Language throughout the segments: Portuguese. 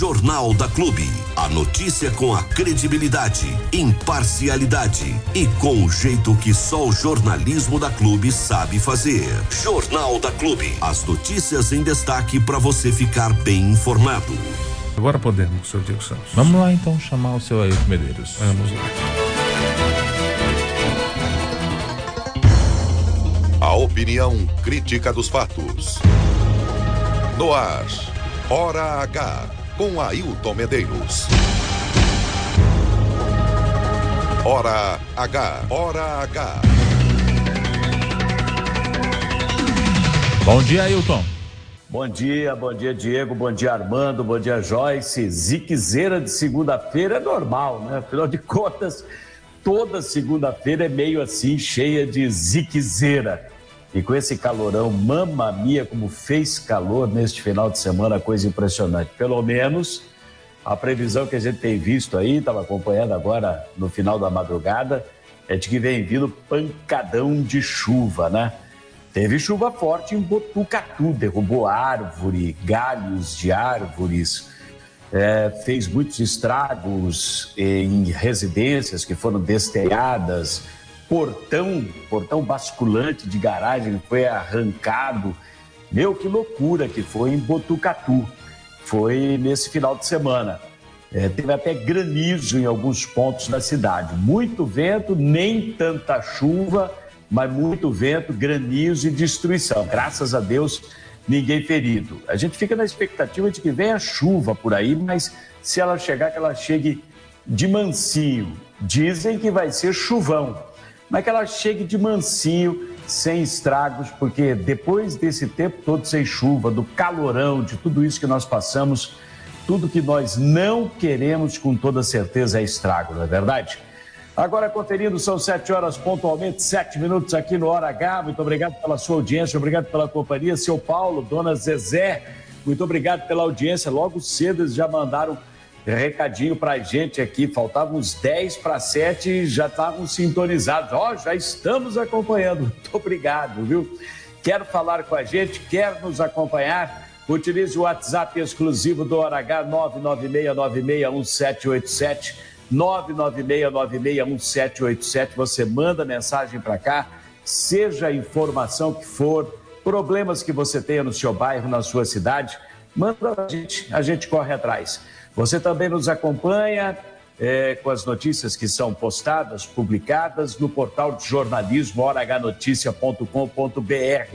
Jornal da Clube. A notícia com a credibilidade, imparcialidade e com o jeito que só o jornalismo da Clube sabe fazer. Jornal da Clube. As notícias em destaque para você ficar bem informado. Agora podemos, seu Diego Santos. Vamos lá então chamar o seu Hailton Medeiros. Vamos lá. A opinião crítica dos fatos. No ar, Hora H, com Hailton Medeiros. Hora H, Hora H. Bom dia, Hailton. Bom dia Diego, bom dia Armando, bom dia Joyce. Ziquezeira de segunda-feira é normal, né? Afinal de contas, toda segunda-feira é meio assim, cheia de ziquezeira. E com esse calorão, mamma mia, como fez calor neste final de semana, coisa impressionante. Pelo menos a previsão que a gente tem visto aí, estava acompanhando agora no final da madrugada, é de que vem vindo pancadão de chuva, né? Teve chuva forte em Botucatu, derrubou árvore, galhos de árvores, fez muitos estragos em residências que foram destelhadas, portão basculante de garagem foi arrancado. Meu, que loucura que foi em Botucatu, foi nesse final de semana. Teve até granizo em alguns pontos da cidade, muito vento, nem tanta chuva, mas muito vento, granizo e destruição. Graças a Deus, ninguém ferido. A gente fica na expectativa de que venha chuva por aí, mas se ela chegar, que ela chegue de mansinho. Dizem que vai ser chuvão, mas que ela chegue de mansinho, sem estragos, porque depois desse tempo todo sem chuva, do calorão, de tudo isso que nós passamos, tudo que nós não queremos com toda certeza é estrago, não é verdade? Agora, conferindo, são 7 horas pontualmente, 7 minutos aqui no Hora H. Muito obrigado pela sua audiência, obrigado pela companhia. Seu Paulo, dona Zezé, muito obrigado pela audiência. Logo cedo eles já mandaram recadinho pra gente aqui. Faltavam uns 6:50 e já estavam sintonizados. Já estamos acompanhando. Muito obrigado, viu? Quer falar com a gente, quer nos acompanhar? Utilize o WhatsApp exclusivo do Hora H, 996961787. 996961787, você manda mensagem para cá, seja a informação que for, problemas que você tenha no seu bairro, na sua cidade, manda para a gente corre atrás. Você também nos acompanha com as notícias que são postadas, publicadas no portal de jornalismo horahnoticia.com.br.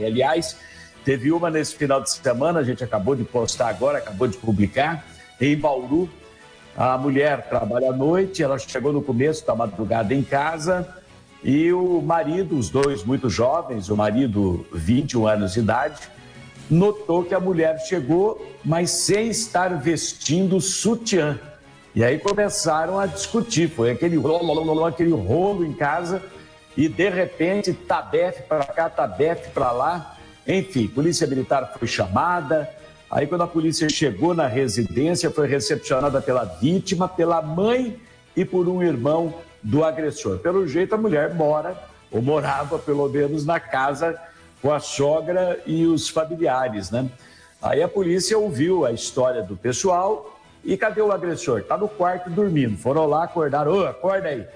Aliás, teve uma nesse final de semana, a gente acabou de postar agora, acabou de publicar, em Bauru. A mulher trabalha à noite, ela chegou no começo da madrugada em casa e o marido, os dois muito jovens, o marido 21 anos de idade, notou que a mulher chegou, mas sem estar vestindo sutiã. E aí começaram a discutir, foi aquele rolo em casa e de repente tabefe para cá, tabefe para lá. Enfim, polícia militar foi chamada. Aí quando a polícia chegou na residência, foi recepcionada pela vítima, pela mãe e por um irmão do agressor. Pelo jeito a mulher mora, ou morava pelo menos, na casa com a sogra e os familiares, né? Aí a polícia ouviu a história do pessoal e cadê o agressor? Tá no quarto dormindo. Foram lá, acordaram, acorda aí. O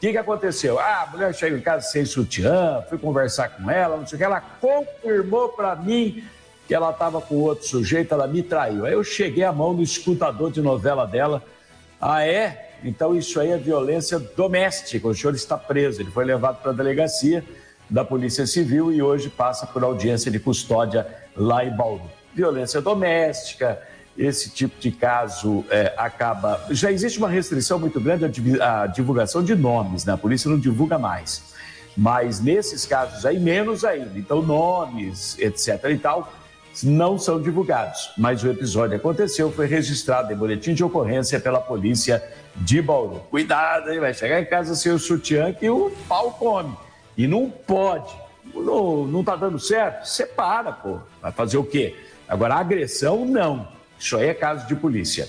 que aconteceu? A mulher chegou em casa sem sutiã, fui conversar com ela, não sei o que, ela confirmou para mim que ela estava com outro sujeito, ela me traiu. Aí eu cheguei a mão no escutador de novela dela. Ah, é? Então isso aí é violência doméstica. O senhor está preso. Ele foi levado para a delegacia da Polícia Civil e hoje passa por audiência de custódia lá em Bauru. Violência doméstica, esse tipo de caso acaba... Já existe uma restrição muito grande à divulgação de nomes, né? A polícia não divulga mais. Mas nesses casos aí, menos ainda. Então nomes, etc. e tal... não são divulgados, mas o episódio aconteceu, foi registrado em boletim de ocorrência pela polícia de Bauru. Cuidado, hein? Vai chegar em casa sem o sutiã que o pau come, e não pode, não tá dando certo, separa, pô, vai fazer o quê? Agora, agressão, não, isso aí é caso de polícia.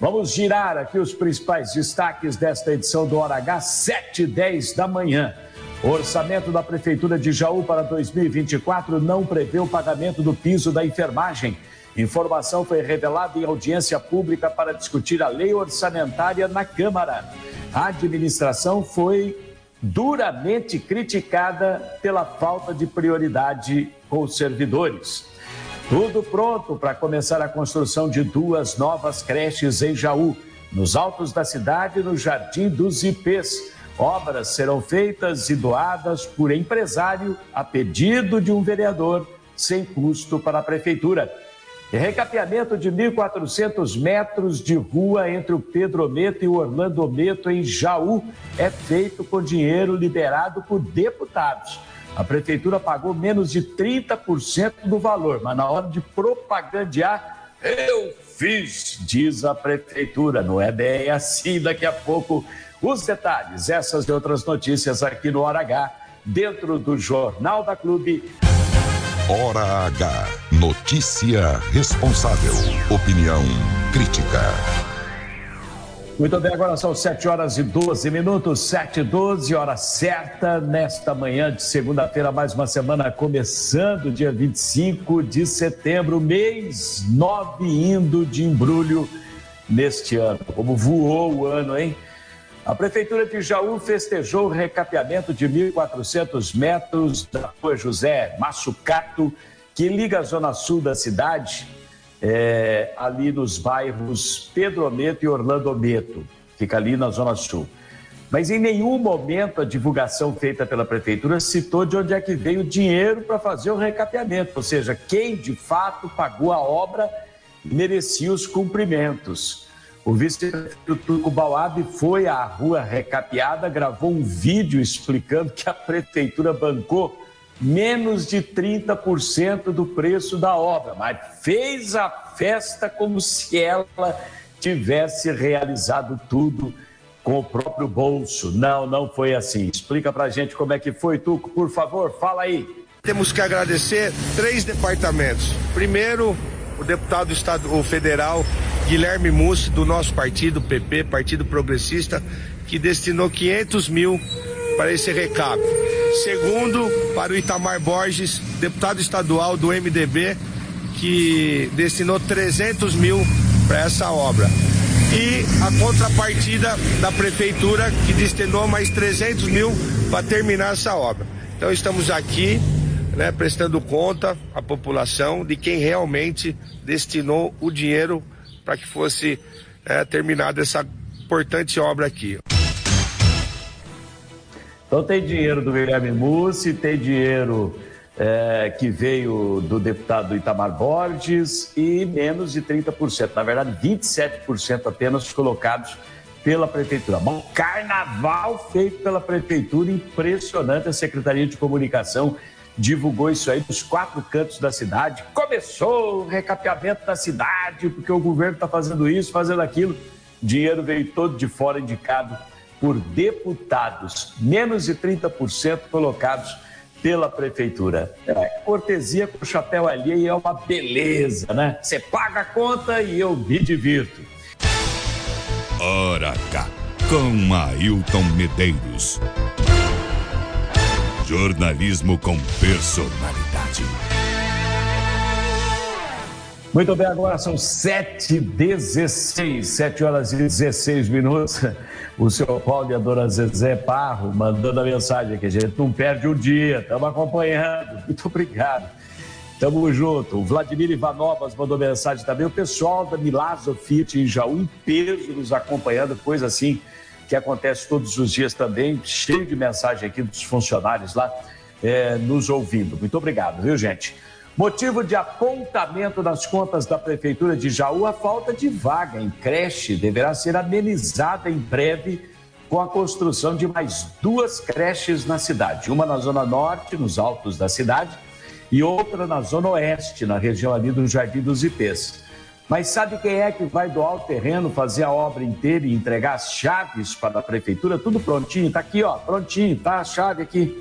Vamos girar aqui os principais destaques desta edição do Hora H, 7h10 da manhã. O orçamento da Prefeitura de Jaú para 2024 não prevê o pagamento do piso da enfermagem Informação foi revelada em audiência pública para discutir a lei orçamentária na Câmara. A administração foi duramente criticada pela falta de prioridade com os servidores. Tudo pronto para começar a construção de 2 novas creches em Jaú, nos altos da cidade, no Jardim dos Ipês. Obras serão feitas e doadas por empresário a pedido de um vereador, sem custo para a prefeitura. Recapeamento de 1.400 metros de rua entre o Pedrometo e o Orlandometo, em Jaú, é feito com dinheiro liberado por deputados. A prefeitura pagou menos de 30% do valor, mas na hora de propagandear, eu fiz, diz a prefeitura. Não é bem assim. Daqui a pouco os detalhes. Essas e outras notícias aqui no Hora H, dentro do Jornal da Clube. Hora H. Notícia responsável. Opinião crítica. Muito bem, agora são 7h12, 7h12, hora certa, nesta manhã de segunda-feira, mais uma semana começando, dia 25 de setembro, mês 9 indo de embrulho neste ano. Como voou o ano, hein? A Prefeitura de Jaú festejou o recapeamento de 1.400 metros da rua José Massucato, que liga a zona sul da cidade, ali nos bairros Pedrometo e Orlandometo, fica ali na zona sul. Mas em nenhum momento a divulgação feita pela Prefeitura citou de onde é que veio o dinheiro para fazer o recapeamento, ou seja, quem de fato pagou a obra merecia os cumprimentos. O vice-prefeito Turco Bauab foi à rua recapeada, gravou um vídeo explicando que a prefeitura bancou menos de 30% do preço da obra, mas fez a festa como se ela tivesse realizado tudo com o próprio bolso. Não, não foi assim. Explica pra gente como é que foi, Turco, por favor, fala aí. Temos que agradecer 3 departamentos. Primeiro, o deputado estadual federal Guilherme Mussi, do nosso partido, PP, Partido Progressista, que destinou 500 mil para esse recape. Segundo, para o Itamar Borges, deputado estadual do MDB, que destinou 300 mil para essa obra. E a contrapartida da prefeitura, que destinou mais 300 mil para terminar essa obra. Então estamos aqui, né, prestando conta à população de quem realmente destinou o dinheiro para que fosse terminada essa importante obra aqui. Então tem dinheiro do Guilherme Mussi, tem dinheiro que veio do deputado Itamar Borges e menos de 30%, na verdade 27% apenas colocados pela prefeitura. Bom, carnaval feito pela prefeitura, impressionante. A Secretaria de Comunicação divulgou isso aí dos 4 cantos da cidade. Começou o recapeamento da cidade, porque o governo está fazendo isso, fazendo aquilo. Dinheiro veio todo de fora, indicado por deputados. Menos de 30% colocados pela prefeitura. É cortesia com o chapéu alheio, é uma beleza, né? Você paga a conta e eu me divirto. Hora H, com Hailton Medeiros. Jornalismo com personalidade. Muito bem, agora são 7h16, 7h16. O seu Paulo e a dona Zezé Parro mandando a mensagem aqui, gente, não perde um dia, estamos acompanhando, muito obrigado. Tamo junto. O Vladimir Ivanovas mandou mensagem também, o pessoal da Milazzo Fiat em Jaú em peso nos acompanhando, coisa assim que acontece todos os dias também, cheio de mensagem aqui dos funcionários lá, nos ouvindo. Muito obrigado, viu, gente? Motivo de apontamento nas contas da Prefeitura de Jaú, a falta de vaga em creche deverá ser amenizada em breve com a construção de mais 2 creches na cidade. Uma na Zona Norte, nos altos da cidade, e outra na Zona Oeste, na região ali do Jardim dos Ipês. Mas sabe quem é que vai doar o terreno, fazer a obra inteira e entregar as chaves para a prefeitura? Tudo prontinho, tá aqui, ó, prontinho, tá a chave aqui.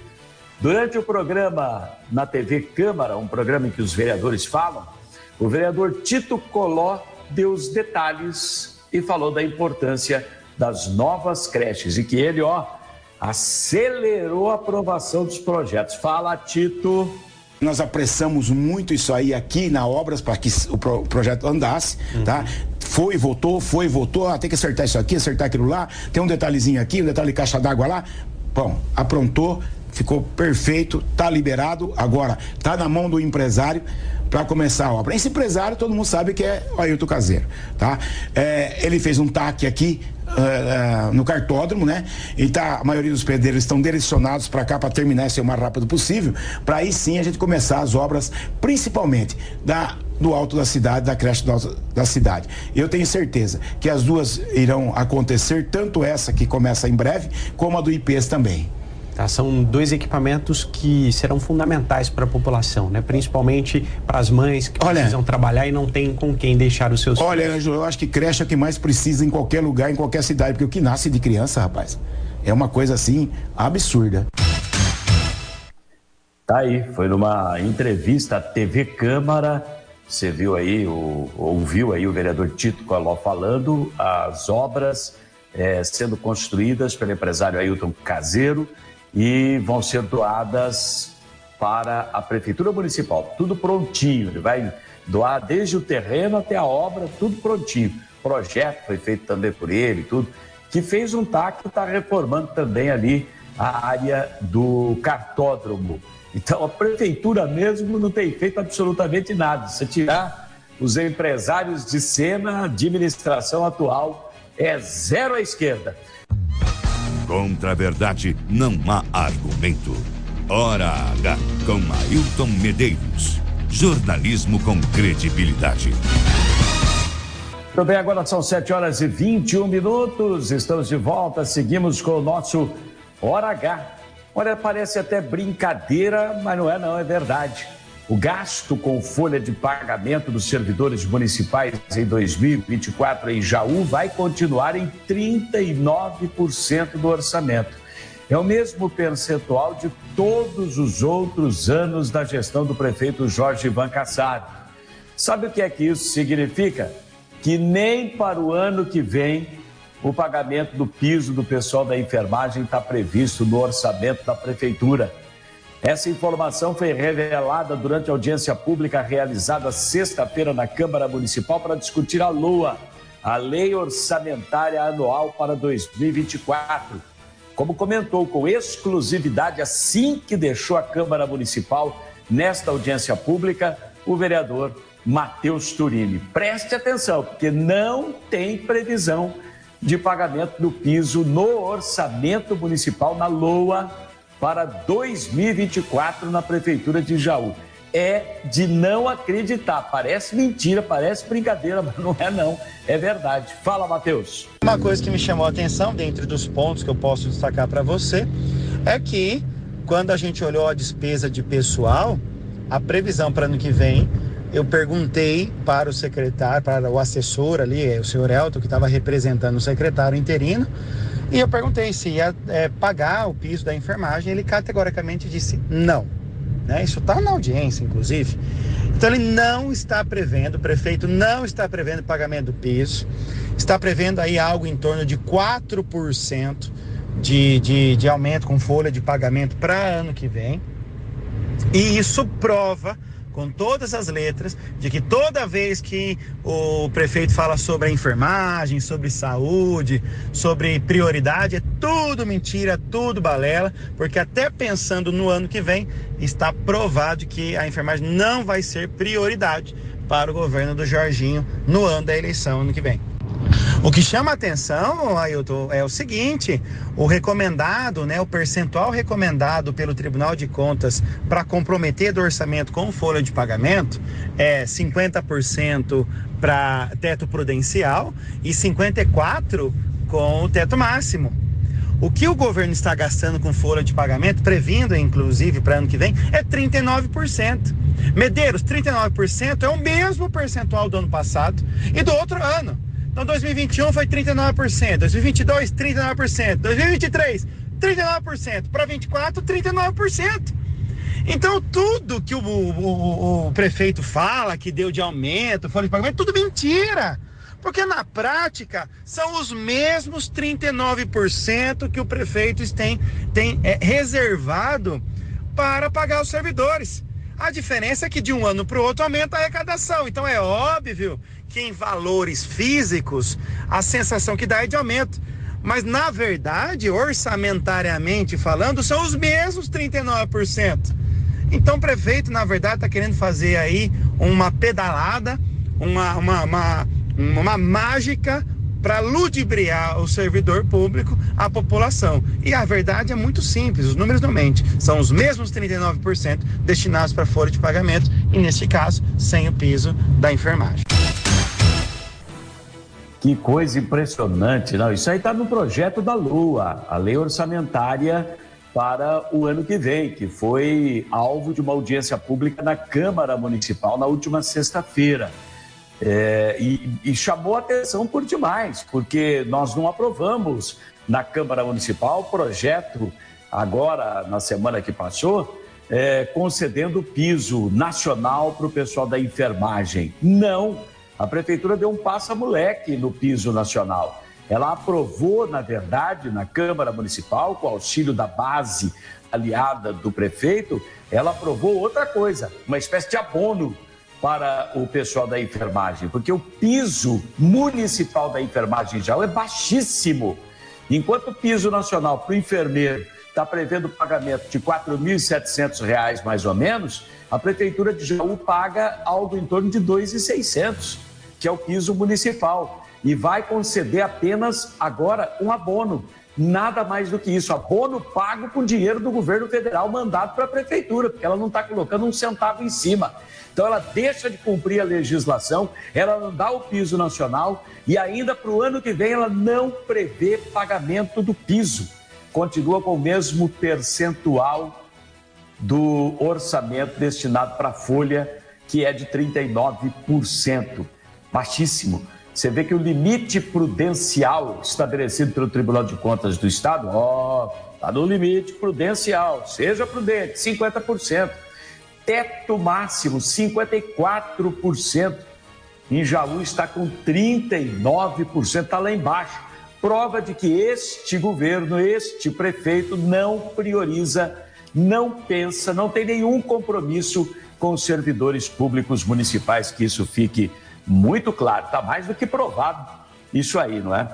Durante o programa na TV Câmara, um programa em que os vereadores falam, o vereador Tito Coló deu os detalhes e falou da importância das novas creches e que ele, ó, acelerou a aprovação dos projetos. Fala, Tito. Nós apressamos muito isso aí aqui na Obras para que o projeto andasse, tá? Foi, voltou, ah, tem que acertar isso aqui, acertar aquilo lá, tem um detalhezinho aqui, um detalhe de caixa d'água lá. Bom, aprontou, ficou perfeito, tá liberado, agora tá na mão do empresário para começar a obra. Esse empresário, todo mundo sabe que é o Ailton Caseiro, tá? Ele fez um TAC aqui no Cartódromo, né? E tá, a maioria dos pedreiros estão direcionados para cá para terminar isso o mais rápido possível, para aí sim a gente começar as obras, principalmente do alto da cidade, da creche do alto da cidade. Eu tenho certeza que as duas irão acontecer, tanto essa que começa em breve, como a do IPs também. Tá, são dois equipamentos que serão fundamentais para a população, né? Principalmente para as mães que precisam trabalhar e não tem com quem deixar os seus filhos. Olha, Ângelo, eu acho que creche é o que mais precisa em qualquer lugar, em qualquer cidade, porque o que nasce de criança, rapaz, é uma coisa assim absurda. Tá aí, foi numa entrevista à TV Câmara, você viu aí, ouviu aí o vereador Tito Coló falando, as obras sendo construídas pelo empresário Ailton Caseiro, e vão ser doadas para a Prefeitura Municipal, tudo prontinho, ele vai doar desde o terreno até a obra, tudo prontinho. Projeto foi feito também por ele, tudo, que fez um TAC, está reformando também ali a área do Cartódromo. Então a Prefeitura mesmo não tem feito absolutamente nada, se tirar os empresários de cena, a administração atual é zero à esquerda. Contra a verdade não há argumento. Hora H com Hailton Medeiros. Jornalismo com credibilidade. Muito bem, agora são 7 horas e 21 minutos. Estamos de volta, seguimos com o nosso Hora H. Olha, parece até brincadeira, mas não, é verdade. O gasto com folha de pagamento dos servidores municipais em 2024 em Jaú vai continuar em 39% do orçamento. É o mesmo percentual de todos os outros anos da gestão do prefeito Jorge Ivan Cassar. Sabe o que é que isso significa? Que nem para o ano que vem o pagamento do piso do pessoal da enfermagem está previsto no orçamento da prefeitura. Essa informação foi revelada durante a audiência pública realizada sexta-feira na Câmara Municipal para discutir a LOA, a Lei Orçamentária Anual para 2024. Como comentou com exclusividade assim que deixou a Câmara Municipal nesta audiência pública, o vereador Matheus Turini. Preste atenção, porque não tem previsão de pagamento do piso no orçamento municipal, na LOA, para 2024 na Prefeitura de Jaú. É de não acreditar, parece mentira, parece brincadeira, mas não é não, é verdade. Fala, Matheus. Uma coisa que me chamou a atenção, dentre dos pontos que eu posso destacar para você, é que quando a gente olhou a despesa de pessoal, a previsão para ano que vem, eu perguntei para o secretário, para o assessor ali, o senhor Elton, que estava representando o secretário interino, e eu perguntei se ia pagar o piso da enfermagem, ele categoricamente disse não. Né? Isso está na audiência, inclusive. Então ele não está prevendo, o prefeito não está prevendo o pagamento do piso, está prevendo aí algo em torno de 4% de aumento com folha de pagamento para ano que vem. E isso prova, com todas as letras, de que toda vez que o prefeito fala sobre a enfermagem, sobre saúde, sobre prioridade, é tudo mentira, tudo balela, porque até pensando no ano que vem, está provado que a enfermagem não vai ser prioridade para o governo do Jorginho no ano da eleição, ano que vem. O que chama a atenção, Ailton, é o seguinte, o recomendado, né, o percentual recomendado pelo Tribunal de Contas para comprometer do orçamento com folha de pagamento é 50% para teto prudencial e 54% com o teto máximo. O que o governo está gastando com folha de pagamento, previndo inclusive para ano que vem, é 39%. Medeiros, 39% é o mesmo percentual do ano passado e do outro ano. Então, 2021 foi 39%, 2022, 39%, 2023, 39%, para 24, 39%. Então, tudo que o prefeito fala, que deu de aumento, folha de pagamento, tudo mentira. Porque, na prática, são os mesmos 39% que o prefeito tem reservado para pagar os servidores. A diferença é que de um ano para o outro aumenta a arrecadação. Então é óbvio que em valores físicos a sensação que dá é de aumento. Mas na verdade, orçamentariamente falando, são os mesmos 39%. Então o prefeito, na verdade, está querendo fazer aí uma pedalada, uma mágica para ludibriar o servidor público, a população. E a verdade é muito simples, os números não mentem. São os mesmos 39% destinados para folha de pagamento e, neste caso, sem o piso da enfermagem. Que coisa impressionante, não? Isso aí está no projeto da LUA, a Lei Orçamentária para o ano que vem, que foi alvo de uma audiência pública na Câmara Municipal na última sexta-feira. E chamou a atenção por demais, porque nós não aprovamos na Câmara Municipal o projeto, agora, na semana que passou, concedendo piso nacional para o pessoal da enfermagem. Não, a Prefeitura deu um passa-moleque no piso nacional. Ela aprovou, na verdade, na Câmara Municipal, com o auxílio da base aliada do prefeito, ela aprovou outra coisa, uma espécie de abono para o pessoal da enfermagem, porque o piso municipal da enfermagem já é baixíssimo. Enquanto o piso nacional para o enfermeiro está prevendo o pagamento de R$ 4.700 mais ou menos, a Prefeitura de Jaú paga algo em torno de R$ 2.600, que é o piso municipal, e vai conceder apenas agora um abono. Nada mais do que isso, abono pago com dinheiro do governo federal mandado para a prefeitura, porque ela não está colocando um centavo em cima. Então ela deixa de cumprir a legislação, ela não dá o piso nacional e ainda para o ano que vem ela não prevê pagamento do piso. Continua com o mesmo percentual do orçamento destinado para a folha, que é de 39%, baixíssimo. Você vê que o limite prudencial estabelecido pelo Tribunal de Contas do Estado, está no limite prudencial, seja prudente, 50%. Teto máximo, 54%. Em Jaú está com 39%, está lá embaixo. Prova de que este governo, este prefeito não prioriza, não pensa, não tem nenhum compromisso com os servidores públicos municipais, que isso fique muito claro, está mais do que provado isso aí, não é?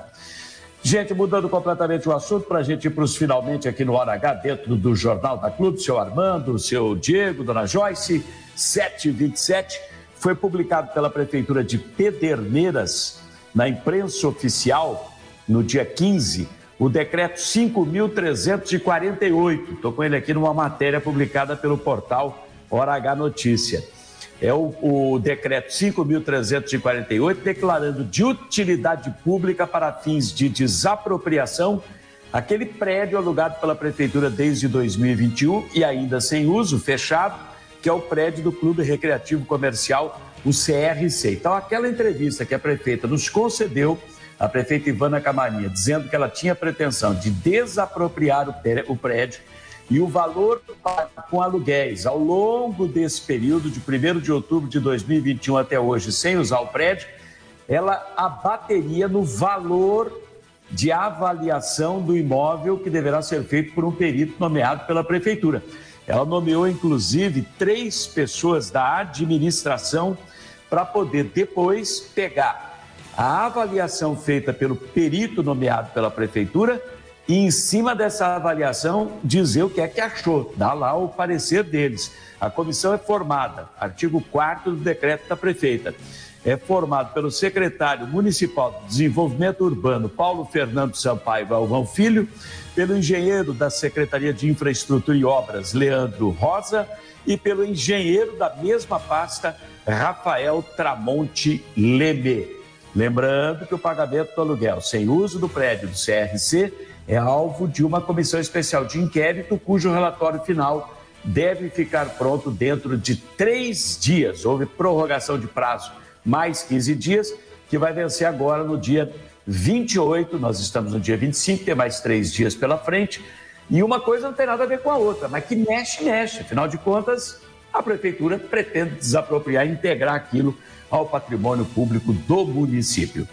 Gente, mudando completamente o assunto, para a gente ir para os finalmente aqui no Hora H, dentro do Jornal da Clube, seu Armando, seu Diego, dona Joyce, 7h27, foi publicado pela Prefeitura de Pederneiras, na imprensa oficial, no dia 15, o decreto 5.348, estou com ele aqui numa matéria publicada pelo portal Hora H Notícia. É o decreto 5.348, declarando de utilidade pública para fins de desapropriação aquele prédio alugado pela Prefeitura desde 2021 e ainda sem uso, fechado, que é o prédio do Clube Recreativo Comercial, o CRC. Então, aquela entrevista que a prefeita nos concedeu, a prefeita Ivana Camarinha, dizendo que ela tinha pretensão de desapropriar o prédio, e o valor com aluguéis ao longo desse período, de 1º de outubro de 2021 até hoje, sem usar o prédio, ela abateria no valor de avaliação do imóvel que deverá ser feito por um perito nomeado pela Prefeitura. Ela nomeou, inclusive, 3 pessoas da administração para poder depois pegar a avaliação feita pelo perito nomeado pela Prefeitura e, em cima dessa avaliação, dizer o que é que achou, dá lá o parecer deles. A comissão é formada, artigo 4º do decreto da prefeita, é formado pelo secretário municipal de desenvolvimento urbano, Paulo Fernando Sampaio Galvão Filho, pelo engenheiro da Secretaria de Infraestrutura e Obras, Leandro Rosa, e pelo engenheiro da mesma pasta, Rafael Tramonte Leme. Lembrando que o pagamento do aluguel sem uso do prédio do CRC é alvo de uma comissão especial de inquérito, cujo relatório final deve ficar pronto dentro de 3 dias. Houve prorrogação de prazo, mais 15 dias, que vai vencer agora no dia 28. Nós estamos no dia 25, tem mais 3 dias pela frente. E uma coisa não tem nada a ver com a outra, mas que mexe. Afinal de contas, a Prefeitura pretende desapropriar e integrar aquilo ao patrimônio público do município.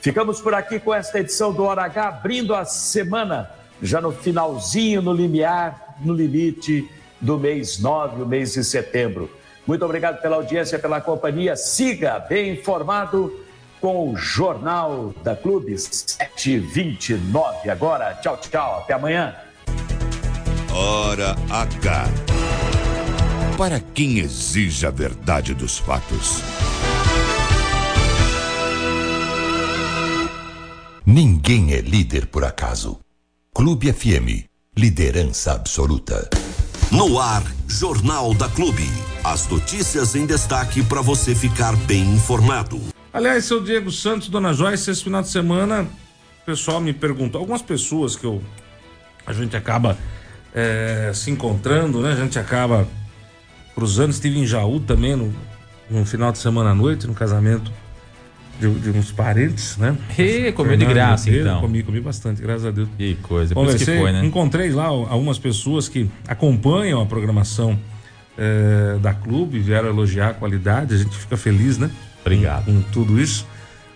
Ficamos por aqui com esta edição do Hora H, abrindo a semana, já no finalzinho, no limiar, no limite do mês 9, o mês de setembro. Muito obrigado pela audiência, pela companhia. Siga bem informado com o Jornal da Clube, 7h29 agora. Tchau, tchau. Até amanhã. Hora H. Para quem exige a verdade dos fatos. Ninguém é líder por acaso. Clube FM, liderança absoluta. No ar, Jornal da Clube. As notícias em destaque para você ficar bem informado. Aliás, seu Diego Santos, dona Joyce, esse final de semana, o pessoal me perguntou, algumas pessoas que a gente acaba se encontrando, né? A gente acaba cruzando. Estive em Jaú também no final de semana à noite, no casamento de uns parentes, né? E comeu de graça, então. Comi bastante, graças a Deus. Que coisa, por isso que foi, né? Encontrei lá algumas pessoas que acompanham a programação da Clube, vieram elogiar a qualidade, a gente fica feliz, né? Obrigado. Com tudo isso.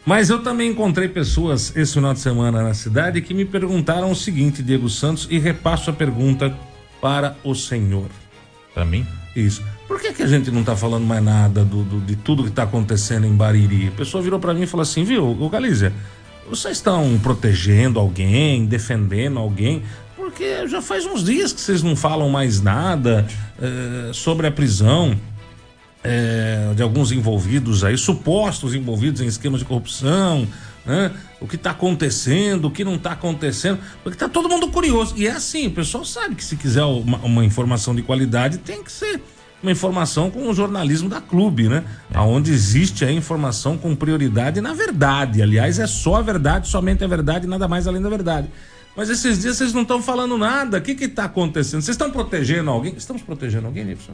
Mas eu também encontrei pessoas esse final de semana na cidade que me perguntaram o seguinte, Diego Santos, e repasso a pergunta para o senhor. Para mim? Isso. Por que a gente não tá falando mais nada de tudo que tá acontecendo em Bariri? A pessoa virou para mim e falou assim, viu, Galizia, vocês estão protegendo alguém, defendendo alguém? Porque já faz uns dias que vocês não falam mais nada sobre a prisão de alguns envolvidos aí, supostos envolvidos em esquemas de corrupção, né? O que tá acontecendo, o que não tá acontecendo, porque tá todo mundo curioso. E é assim, o pessoal sabe que se quiser uma informação de qualidade, tem que ser uma informação com o jornalismo da Clube, né? Aonde existe a informação com prioridade na verdade. Aliás, é só a verdade, somente a verdade, nada mais além da verdade. Mas esses dias vocês não estão falando nada. O que está acontecendo? Vocês estão protegendo alguém? Estamos protegendo alguém, Nilson?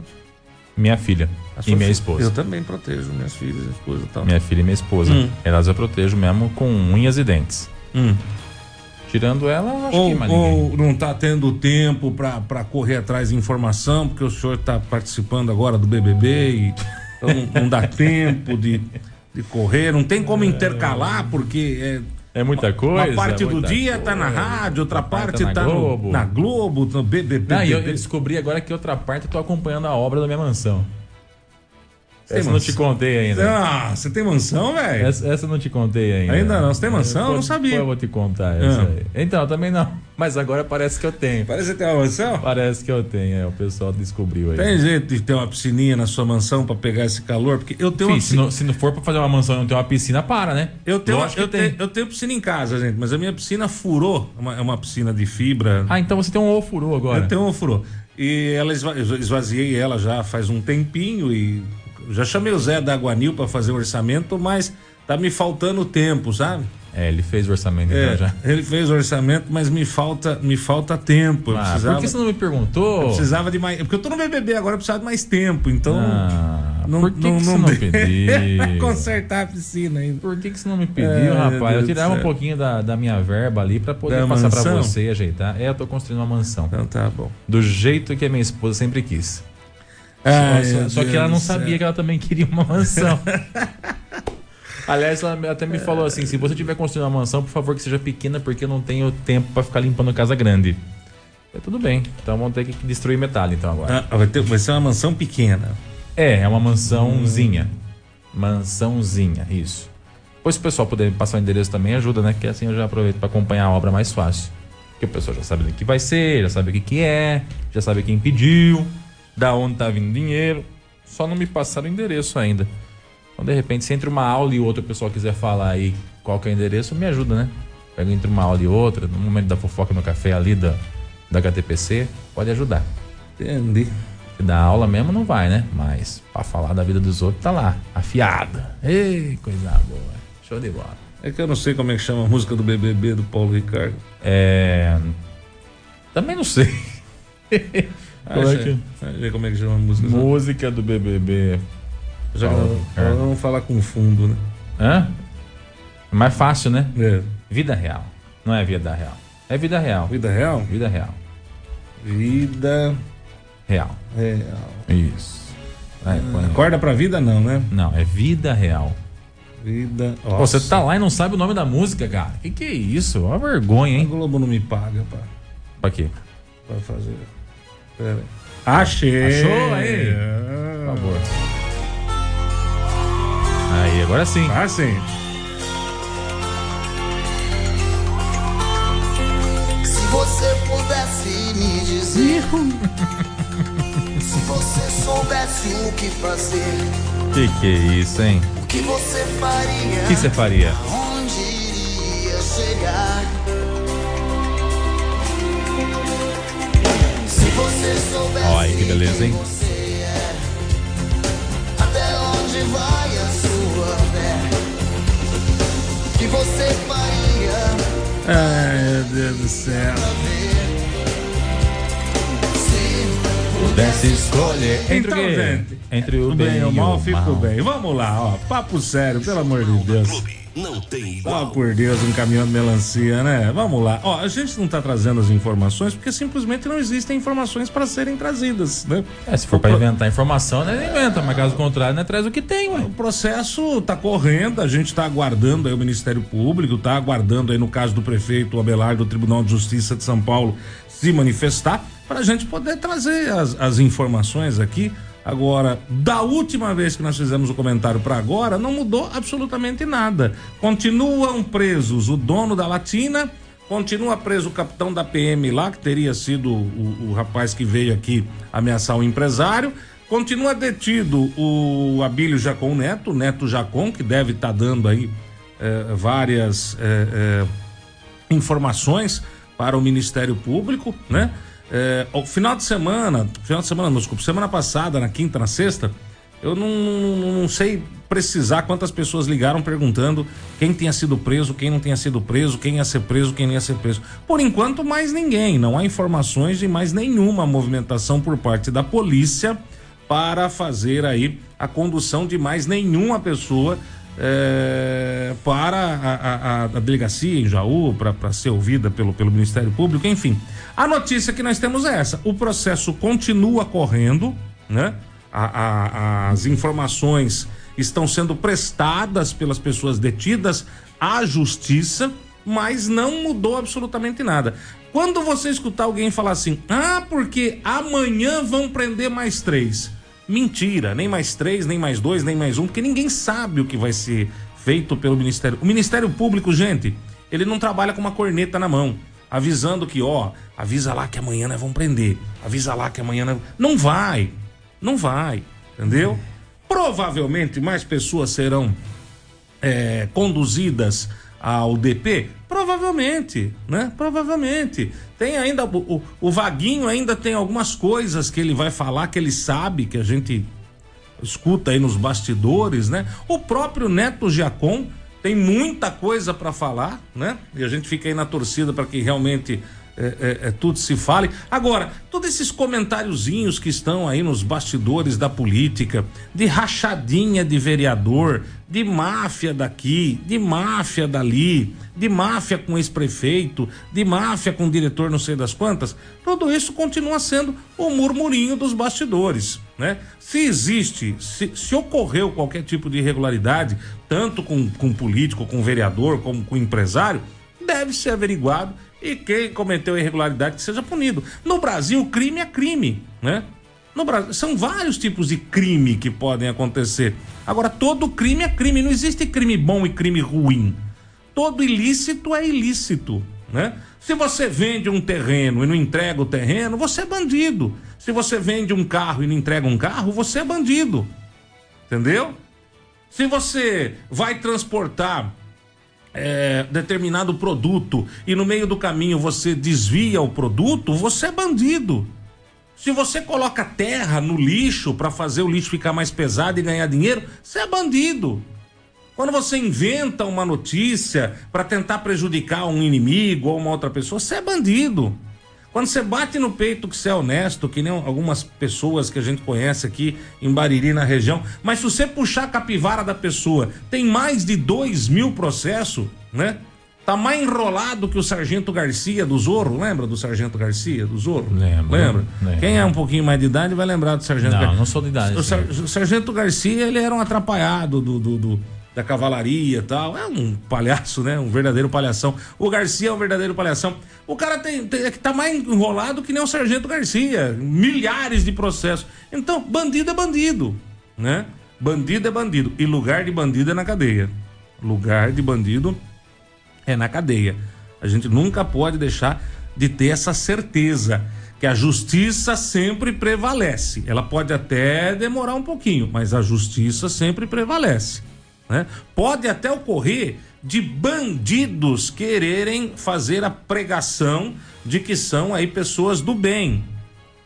Minha filha e minha esposa. Eu também protejo minhas filhas, minha esposa e tal. Minha filha e minha esposa. Elas eu protejo mesmo com unhas e dentes. Tirando ela, eu acho que mais ninguém. Não está tendo tempo para correr atrás de informação, porque o senhor está participando agora do BBB e então não dá tempo de correr, não tem como intercalar, porque é muita coisa. Uma parte do dia tá na rádio, outra parte tá na Globo, no BBB. Não, eu descobri agora que outra parte eu tô acompanhando a obra da minha mansão. Essa eu não te contei ainda. Ah, você tem mansão, velho? Essa eu não te contei ainda. Ainda não, você tem mansão? Eu não sabia. Eu vou te contar essa aí. Então, também não. Mas agora parece que eu tenho. Parece que você tem uma mansão? Parece que eu tenho, o pessoal descobriu aí. Tem jeito de ter uma piscininha na sua mansão pra pegar esse calor? Porque eu tenho uma piscina. Se não for pra fazer uma mansão e não ter uma piscina, para, né? Eu tenho piscina em casa, gente, mas a minha piscina furou. É uma piscina de fibra. Ah, então você tem um ofurô agora. Eu tenho um ofurô. E ela esvaziei ela já faz um tempinho e já chamei o Zé da Aguanil para fazer o orçamento, mas tá me faltando tempo, sabe? Ele fez o orçamento então já. Ele fez o orçamento, mas me falta tempo. Por que você não me perguntou? Eu precisava de mais. Porque eu tô no BBB agora, eu precisava de mais tempo, então. Por que você não pediu? Consertar a piscina ainda. Por que você não me pediu, rapaz? Eu tirava um pouquinho da minha verba ali pra poder passar pra você e ajeitar. Eu tô construindo uma mansão. Então tá bom. Do jeito que a minha esposa sempre quis. Só que ela não sabia que ela também queria uma mansão. Aliás, ela até me falou assim, se você tiver construindo uma mansão, por favor que seja pequena, porque eu não tenho tempo pra ficar limpando casa grande. Tudo bem, então vamos ter que destruir metade então agora. Vai ser uma mansão pequena. É uma mansãozinha. Mansãozinha, isso. Pois se o pessoal puder passar o endereço também ajuda, né? Que assim eu já aproveito pra acompanhar a obra mais fácil. Porque o pessoal já sabe do que vai ser, já sabe o que é, já sabe quem pediu, da onde tá vindo dinheiro. Só não me passaram o endereço ainda. Então de repente, se entre uma aula e outra o pessoal quiser falar aí qual que é o endereço, me ajuda, né? Pega entre uma aula e outra, no momento da fofoca no café ali da HTPC, pode ajudar. Entendi. Se dá aula mesmo não vai, né? Mas pra falar da vida dos outros tá lá, afiada. Ei, coisa boa. Show de bola. É que eu não sei como é que chama a música do BBB do Paulo Ricardo. Também não sei. Como é que chama a música? Música do BBB. Já vamos falar com fundo, né? Mais fácil, né? Vida real. Não é vida real. É vida real. Vida real? Vida real. Vida real. Isso. Acorda pra vida não, né? Não, é vida real. Vida. Pô, você tá lá e não sabe o nome da música, cara. Que é isso? Uma vergonha, hein? A Globo não me paga, pá. Pra quê? Pra fazer. Pera. Achei. Achou aí? Por favor. Aí, agora sim. Ah, sim. Se você pudesse me dizer, se você soubesse o que fazer. Que é isso, hein? O que você faria? O que você faria? Onde iria chegar? Se você soubesse. Olha que beleza, hein? Até onde vai a sua fé? O que você faria? Ai, meu Deus do céu. Se pudesse escolher entre então, o quê? Gente, entre o bem e o mal, fico bem. Vamos lá, ó, papo sério, pelo amor de Deus. Não tem igual. Oh, por Deus, um caminhão de melancia, né? Vamos lá. Ó, a gente não tá trazendo as informações porque simplesmente não existem informações para serem trazidas, né? É, se for para inventar informação, né? Inventa, mas caso contrário, né? Traz o que tem, ué. O processo tá correndo, a gente tá aguardando aí o Ministério Público, tá aguardando aí no caso do prefeito Abelardo, do Tribunal de Justiça de São Paulo se manifestar para a gente poder trazer as informações aqui. Agora, da última vez que nós fizemos o comentário para agora, não mudou absolutamente nada. Continuam presos o dono da Latina, continua preso o capitão da PM lá, que teria sido o rapaz que veio aqui ameaçar o empresário. Continua detido o Abílio Giacon Neto, Neto Giacon, que deve estar dando aí várias informações para o Ministério Público, né? Semana passada, na quinta, na sexta, eu não sei precisar quantas pessoas ligaram perguntando quem tinha sido preso, quem não tinha sido preso, quem ia ser preso, quem não ia ser preso. Por enquanto, mais ninguém, não há informações de mais nenhuma movimentação por parte da polícia para fazer aí a condução de mais nenhuma pessoa para a delegacia em Jaú, para ser ouvida pelo Ministério Público, enfim. A notícia que nós temos é essa: o processo continua correndo, né? As informações estão sendo prestadas pelas pessoas detidas à justiça, mas não mudou absolutamente nada. Quando você escutar alguém falar assim, porque amanhã vão prender mais 3. Mentira, nem mais 3, nem mais 2, nem mais 1, porque ninguém sabe o que vai ser feito pelo Ministério. O Ministério Público, gente, ele não trabalha com uma corneta na mão, avisando que, avisa lá que amanhã nós vamos prender, avisa lá que amanhã nós... Não vai, entendeu? Provavelmente mais pessoas serão conduzidas ao DP, provavelmente, né? Provavelmente. Tem ainda o Vaguinho, ainda tem algumas coisas que ele vai falar, que ele sabe, que a gente escuta aí nos bastidores, né? O próprio Neto Giacon tem muita coisa para falar, né? E a gente fica aí na torcida para que realmente tudo se fale. Agora, todos esses comentáriozinhos que estão aí nos bastidores da política, de rachadinha de vereador, de máfia daqui, de máfia dali, de máfia com ex-prefeito, de máfia com diretor não sei das quantas, tudo isso continua sendo o murmurinho dos bastidores, né? Se existe, se ocorreu qualquer tipo de irregularidade, tanto com político, com vereador, como com empresário, deve ser averiguado e quem cometeu irregularidade que seja punido. No Brasil, crime é crime, né? No Brasil, são vários tipos de crime que podem acontecer. Agora, todo crime é crime, não existe crime bom e crime ruim. Todo ilícito é ilícito, né? Se você vende um terreno e não entrega o terreno, você é bandido. Se você vende um carro e não entrega um carro, você é bandido, entendeu? Se você vai transportar determinado produto e no meio do caminho você desvia o produto, você é bandido. Se você coloca terra no lixo para fazer o lixo ficar mais pesado e ganhar dinheiro, você é bandido. Quando você inventa uma notícia para tentar prejudicar um inimigo ou uma outra pessoa, você é bandido. Quando você bate no peito que você é honesto, que nem algumas pessoas que a gente conhece aqui em Bariri, na região, mas se você puxar a capivara da pessoa, tem mais de 2.000 processos, né? Tá mais enrolado que o Sargento Garcia do Zorro, lembra do Sargento Garcia do Zorro? Lembra? Quem é um pouquinho mais de idade vai lembrar do Sargento Garcia. Não sou de idade. O Sargento Garcia, ele era um atrapalhado da cavalaria e tal, é um palhaço, né? Um verdadeiro palhação. O Garcia é um verdadeiro palhação. O cara que tá mais enrolado que nem o Sargento Garcia, milhares de processos. Então, bandido é bandido, né? Bandido é bandido e lugar de bandido é na cadeia. Lugar de bandido é na cadeia. A gente nunca pode deixar de ter essa certeza que a justiça sempre prevalece. Ela pode até demorar um pouquinho, mas a justiça sempre prevalece, né? Pode até ocorrer de bandidos quererem fazer a pregação de que são aí pessoas do bem.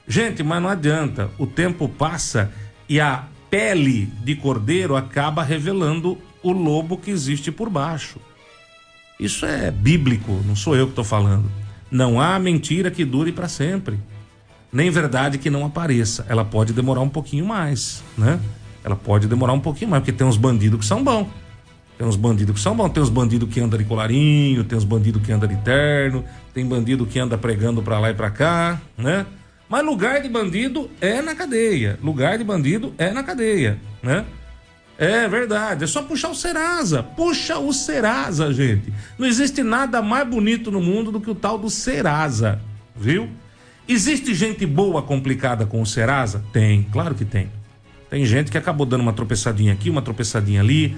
Gente, mas não adianta, o tempo passa e a pele de cordeiro acaba revelando o lobo que existe por baixo. Isso é bíblico, não sou eu que estou falando. Não há mentira que dure para sempre, nem verdade que não apareça. Ela pode demorar um pouquinho mais, né? Ela pode demorar um pouquinho mais, porque tem uns bandidos que são bons. Tem uns bandidos que são bons, tem uns bandidos que andam de colarinho, tem uns bandidos que andam de terno, tem bandido que anda pregando pra lá e pra cá, né? Mas lugar de bandido é na cadeia, lugar de bandido é na cadeia, né? É verdade, é só puxar o Serasa, puxa o Serasa, gente. Não existe nada mais bonito no mundo do que o tal do Serasa, viu? Existe gente boa complicada com o Serasa? Tem, claro que tem. Tem gente que acabou dando uma tropeçadinha aqui, uma tropeçadinha ali,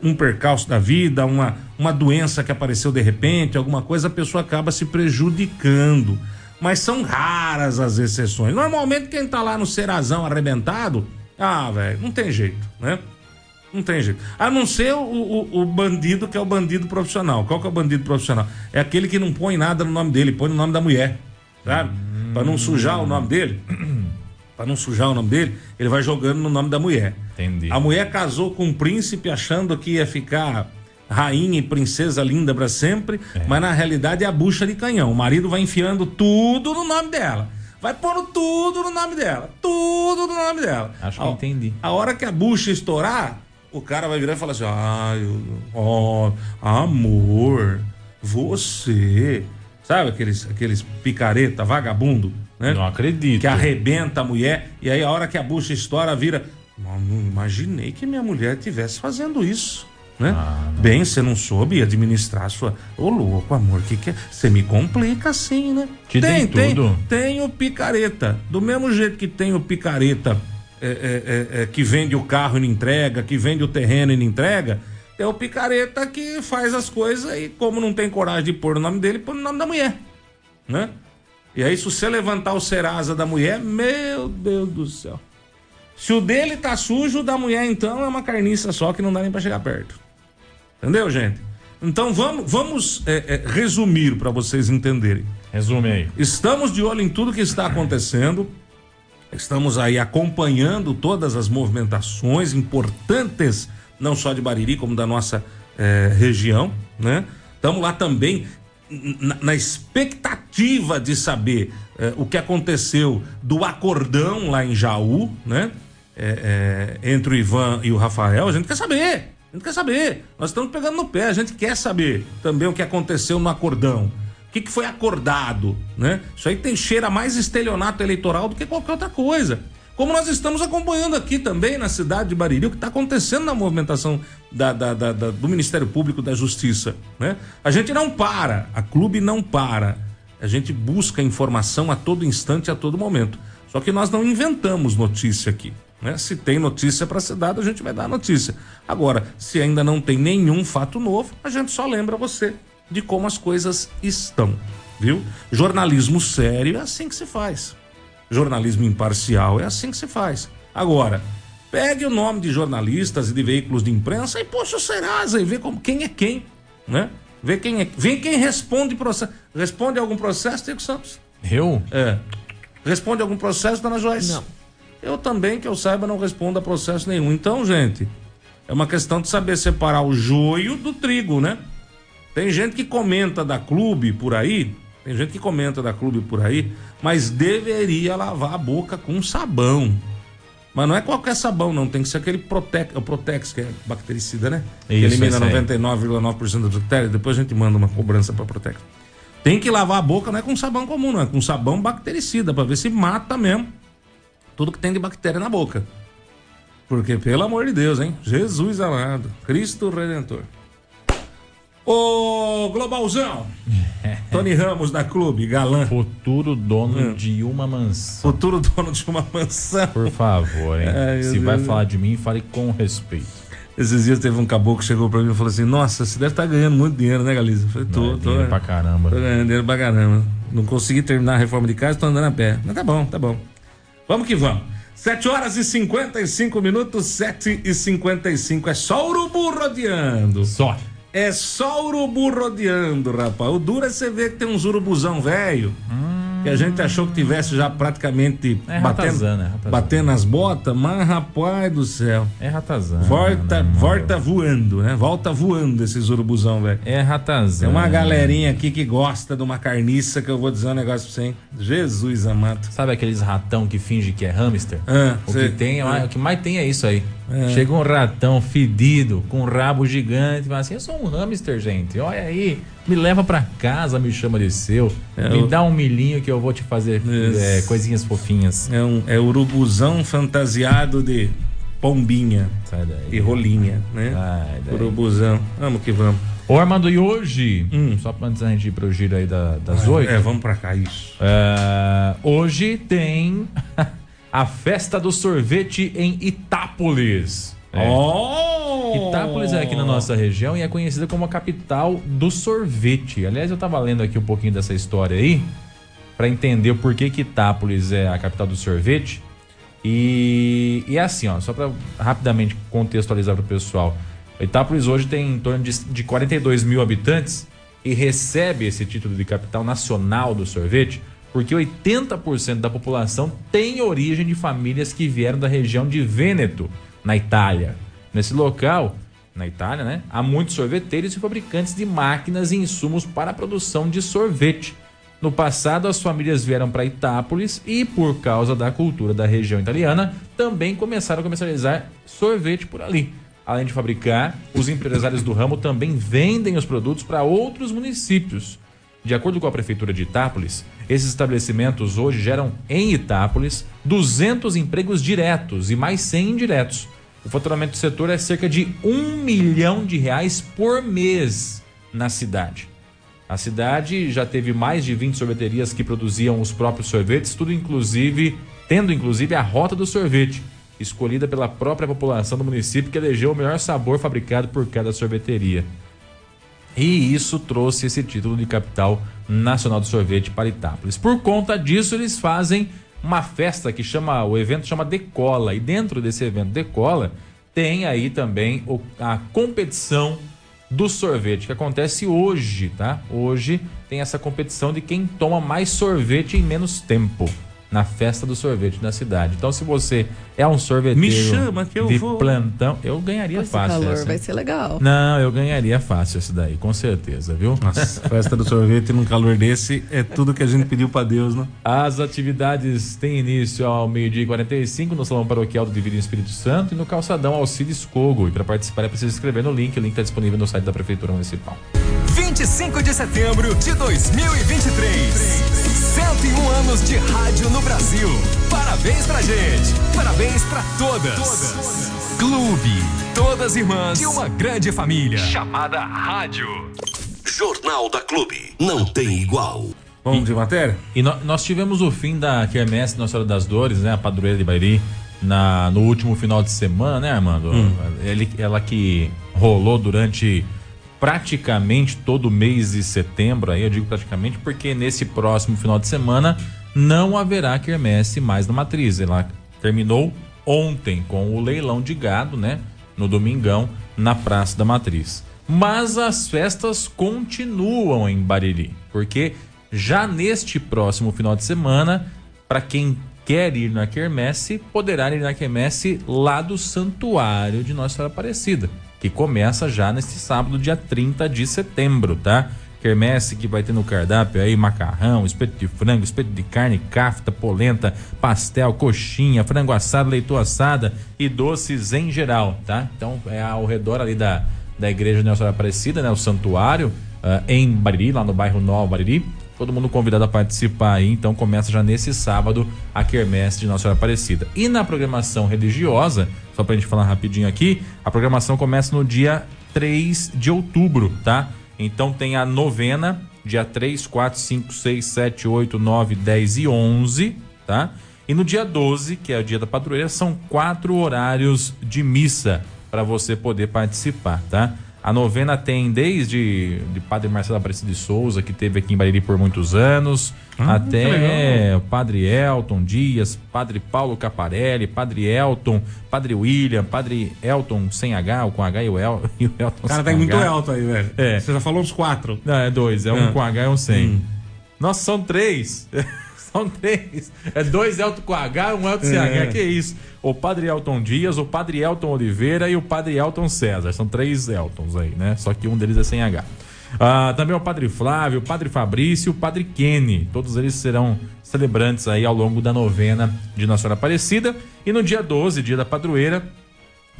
um percalço da vida, uma doença que apareceu de repente, alguma coisa, a pessoa acaba se prejudicando. Mas são raras as exceções. Normalmente quem tá lá no Serasão arrebentado, velho, não tem jeito, né? Não tem jeito. A não ser o bandido que é o bandido profissional. Qual que é o bandido profissional? É aquele que não põe nada no nome dele, põe no nome da mulher, sabe? Pra não sujar o nome dele... Pra não sujar o nome dele, ele vai jogando no nome da mulher. Entendi. A mulher casou com um príncipe achando que ia ficar rainha e princesa linda pra sempre, mas na realidade é a bucha de canhão. O marido vai enfiando tudo no nome dela. Vai pondo tudo no nome dela. Tudo no nome dela. Acho que entendi. A hora que a bucha estourar, o cara vai virar e falar assim: amor, você... Sabe aqueles picareta, vagabundo, né? Não acredito. Que arrebenta a mulher, e aí a hora que a bucha estoura, vira: não imaginei que minha mulher estivesse fazendo isso, né? Bem, você não soube administrar sua... Ô, louco, amor, que é? Você me complica assim, né? Tem o picareta. Do mesmo jeito que tem o picareta que vende o carro e não entrega, que vende o terreno e não entrega, é o picareta que faz as coisas e, como não tem coragem de pôr o nome dele, põe o nome da mulher, né? E aí, se você levantar o Serasa da mulher, meu Deus do céu. Se o dele tá sujo, o da mulher, então, é uma carniça só que não dá nem pra chegar perto. Entendeu, gente? Então, vamos resumir pra vocês entenderem. Resume aí. Estamos de olho em tudo que está acontecendo. Estamos aí acompanhando todas as movimentações importantes, não só de Bariri, como da nossa região, né? Estamos lá também na expectativa de saber o que aconteceu do acordão lá em Jaú, né? Entre o Ivan e o Rafael, a gente quer saber, nós estamos pegando no pé, a gente quer saber também o que aconteceu no acordão, o que foi acordado, né? Isso aí tem cheiro a mais estelionato eleitoral do que qualquer outra coisa. Como nós estamos acompanhando aqui também na cidade de Bariri, o que está acontecendo na movimentação do Ministério Público, da Justiça, né? A gente não para, a clube não para. A gente busca informação a todo instante, a todo momento. Só que nós não inventamos notícia aqui, né? Se tem notícia para ser dada, a gente vai dar notícia. Agora, se ainda não tem nenhum fato novo, a gente só lembra você de como as coisas estão, viu? Jornalismo sério é assim que se faz. Jornalismo imparcial, é assim que se faz. Agora, pegue o nome de jornalistas e de veículos de imprensa e puxa o Serasa e vê quem é quem, né? Vê quem é, vê quem responde processo. Responde algum processo, Diego Santos? Eu? É. Responde algum processo, dona Joyce? Não. Eu também, que eu saiba, não respondo a processo nenhum. Então, gente, é uma questão de saber separar o joio do trigo, né? Tem gente que comenta da clube por aí... mas deveria lavar a boca com sabão. Mas não é qualquer sabão, não. Tem que ser aquele Protex, que é bactericida, né? Que elimina 99,9% das bactérias. Depois a gente manda uma cobrança pra Protex. Tem que lavar a boca, não é com sabão comum, não. É com sabão bactericida, pra ver se mata mesmo tudo que tem de bactéria na boca. Porque, pelo amor de Deus, hein? Jesus amado, Cristo Redentor. Ô, Globalzão! Tony Ramos da Clube, galã. Futuro dono de uma mansão. Futuro dono de uma mansão. Por favor, hein? Se vai falar de mim, fale com respeito. Esses dias teve um caboclo que chegou pra mim e falou assim: nossa, você deve estar ganhando muito dinheiro, né, Galiza? Eu falei, tô ganhando pra caramba. Tô ganhando dinheiro pra caramba. Não consegui terminar a reforma de casa, tô andando a pé. Mas tá bom, tá bom. Vamos que vamos. 7h55, 7h55. É só urubu rodeando. Só. É só urubu rodeando, rapaz. O duro é você ver que tem uns urubuzão velho. Que a gente achou que tivesse já praticamente batendo as botas, mas rapaz do céu. É ratazana. Volta voando, né? Volta voando esses urubuzão, velho. É ratazana. Tem uma galerinha aqui que gosta de uma carniça que eu vou dizer um negócio pra você, hein? Jesus amado. Sabe aqueles ratão que finge que é hamster? O que mais tem é isso aí. Chega um ratão fedido, com um rabo gigante, fala assim: eu sou um hamster, gente, olha aí, me leva pra casa, me chama de seu, dá um milhinho que eu vou te fazer coisinhas fofinhas. É urubuzão fantasiado de pombinha. Sai daí. E rolinha, né? Sai daí. Urubuzão, vamos que vamos. Ô Armando, e hoje, só pra antes a gente ir pro giro aí das 8. Vamos pra cá, isso. Hoje tem... a festa do sorvete em Itápolis. Itápolis é aqui na nossa região e é conhecida como a capital do sorvete. Aliás, eu tava lendo aqui um pouquinho dessa história aí, pra entender por que Itápolis é a capital do sorvete. E é assim, só pra rapidamente contextualizar pro pessoal. Itápolis hoje tem em torno de 42 mil habitantes e recebe esse título de capital nacional do sorvete porque 80% da população tem origem de famílias que vieram da região de Vêneto, na Itália. Nesse local, na Itália, né, há muitos sorveteiros e fabricantes de máquinas e insumos para a produção de sorvete. No passado, as famílias vieram para Itápolis e, por causa da cultura da região italiana, também começaram a comercializar sorvete por ali. Além de fabricar, os empresários do ramo também vendem os produtos para outros municípios. De acordo com a prefeitura de Itápolis, esses estabelecimentos hoje geram em Itápolis 200 empregos diretos e mais 100 indiretos. O faturamento do setor é cerca de R$1 milhão por mês na cidade. A cidade já teve mais de 20 sorveterias que produziam os próprios sorvetes, tendo inclusive a rota do sorvete, escolhida pela própria população do município, que elegeu o melhor sabor fabricado por cada sorveteria. E isso trouxe esse título de capital nacional do sorvete para Itápolis. Por conta disso, eles fazem uma festa o evento chama Decola. E dentro desse evento Decola, tem aí também a competição do sorvete, que acontece hoje, tá? Hoje tem essa competição de quem toma mais sorvete em menos tempo, na festa do sorvete da cidade. Então, se você é um sorveteiro plantão, eu ganharia fácil calor, essa. Vai ser legal. Não, eu ganharia fácil essa daí, com certeza, viu? Nossa, festa do sorvete num calor desse é tudo que a gente pediu pra Deus, né? As atividades têm início ao 12h45 no Salão Paroquial do Divino Espírito Santo e no Calçadão Alcides Cogo. E para participar é preciso escrever no link. O link está disponível no site da Prefeitura Municipal. 25 de setembro de 2023. 101 anos de rádio no Brasil. Parabéns pra gente. Parabéns pra todas. Clube. Todas irmãs de uma grande família. Chamada Rádio. Jornal da Clube. Não tem igual. Vamos de matéria? E nós tivemos o fim da quermesse Nossa Senhora das Dores, né? A padroeira de Bariri, no último final de semana, né, Armando? Ela que rolou durante... praticamente todo mês de setembro, aí eu digo praticamente porque nesse próximo final de semana não haverá quermesse mais na matriz. Ela terminou ontem com o leilão de gado, né? No domingão, na Praça da Matriz. Mas as festas continuam em Bariri, porque já neste próximo final de semana, para quem quer ir na quermesse, poderá ir na quermesse lá do Santuário de Nossa Senhora Aparecida, que começa já neste sábado, dia 30 de setembro, tá? Quermesse que vai ter no cardápio aí macarrão, espeto de frango, espeto de carne, cafta, polenta, pastel, coxinha, frango assado, leitoa assada e doces em geral, tá? Então é ao redor ali da Igreja Nossa Senhora Aparecida, né? O santuário em Bariri, lá no bairro Nova Bariri. Todo mundo convidado a participar aí, então começa já nesse sábado a quermesse de Nossa Senhora Aparecida. E na programação religiosa, só pra gente falar rapidinho aqui, a programação começa no dia 3 de outubro, tá? Então tem a novena dia 3, 4, 5, 6, 7, 8, 9, 10 e 11, tá? E no dia 12, que é o dia da padroeira, são 4 horários de missa para você poder participar, tá? A novena tem desde de Padre Marcelo Aparecido de Souza, que teve aqui em Bariri por muitos anos, até o Padre Elton Dias, Padre Paulo Caparelli, Padre Elton, Padre William, Padre Elton sem H, ou com H e o Elton sem H. Cara, tem muito Elton aí, velho. É. Você já falou uns 4. Não, é 2, um com H e um sem. Nossa, são 3. São 3. É 2 Elton com H, um Elton sem H, que isso? O Padre Elton Dias, o Padre Elton Oliveira e o Padre Elton César. São 3 Eltons aí, né? Só que um deles é sem H. Também o Padre Flávio, o Padre Fabrício e o Padre Kenny. Todos eles serão celebrantes aí ao longo da novena de Nossa Senhora Aparecida. E no dia 12, dia da padroeira,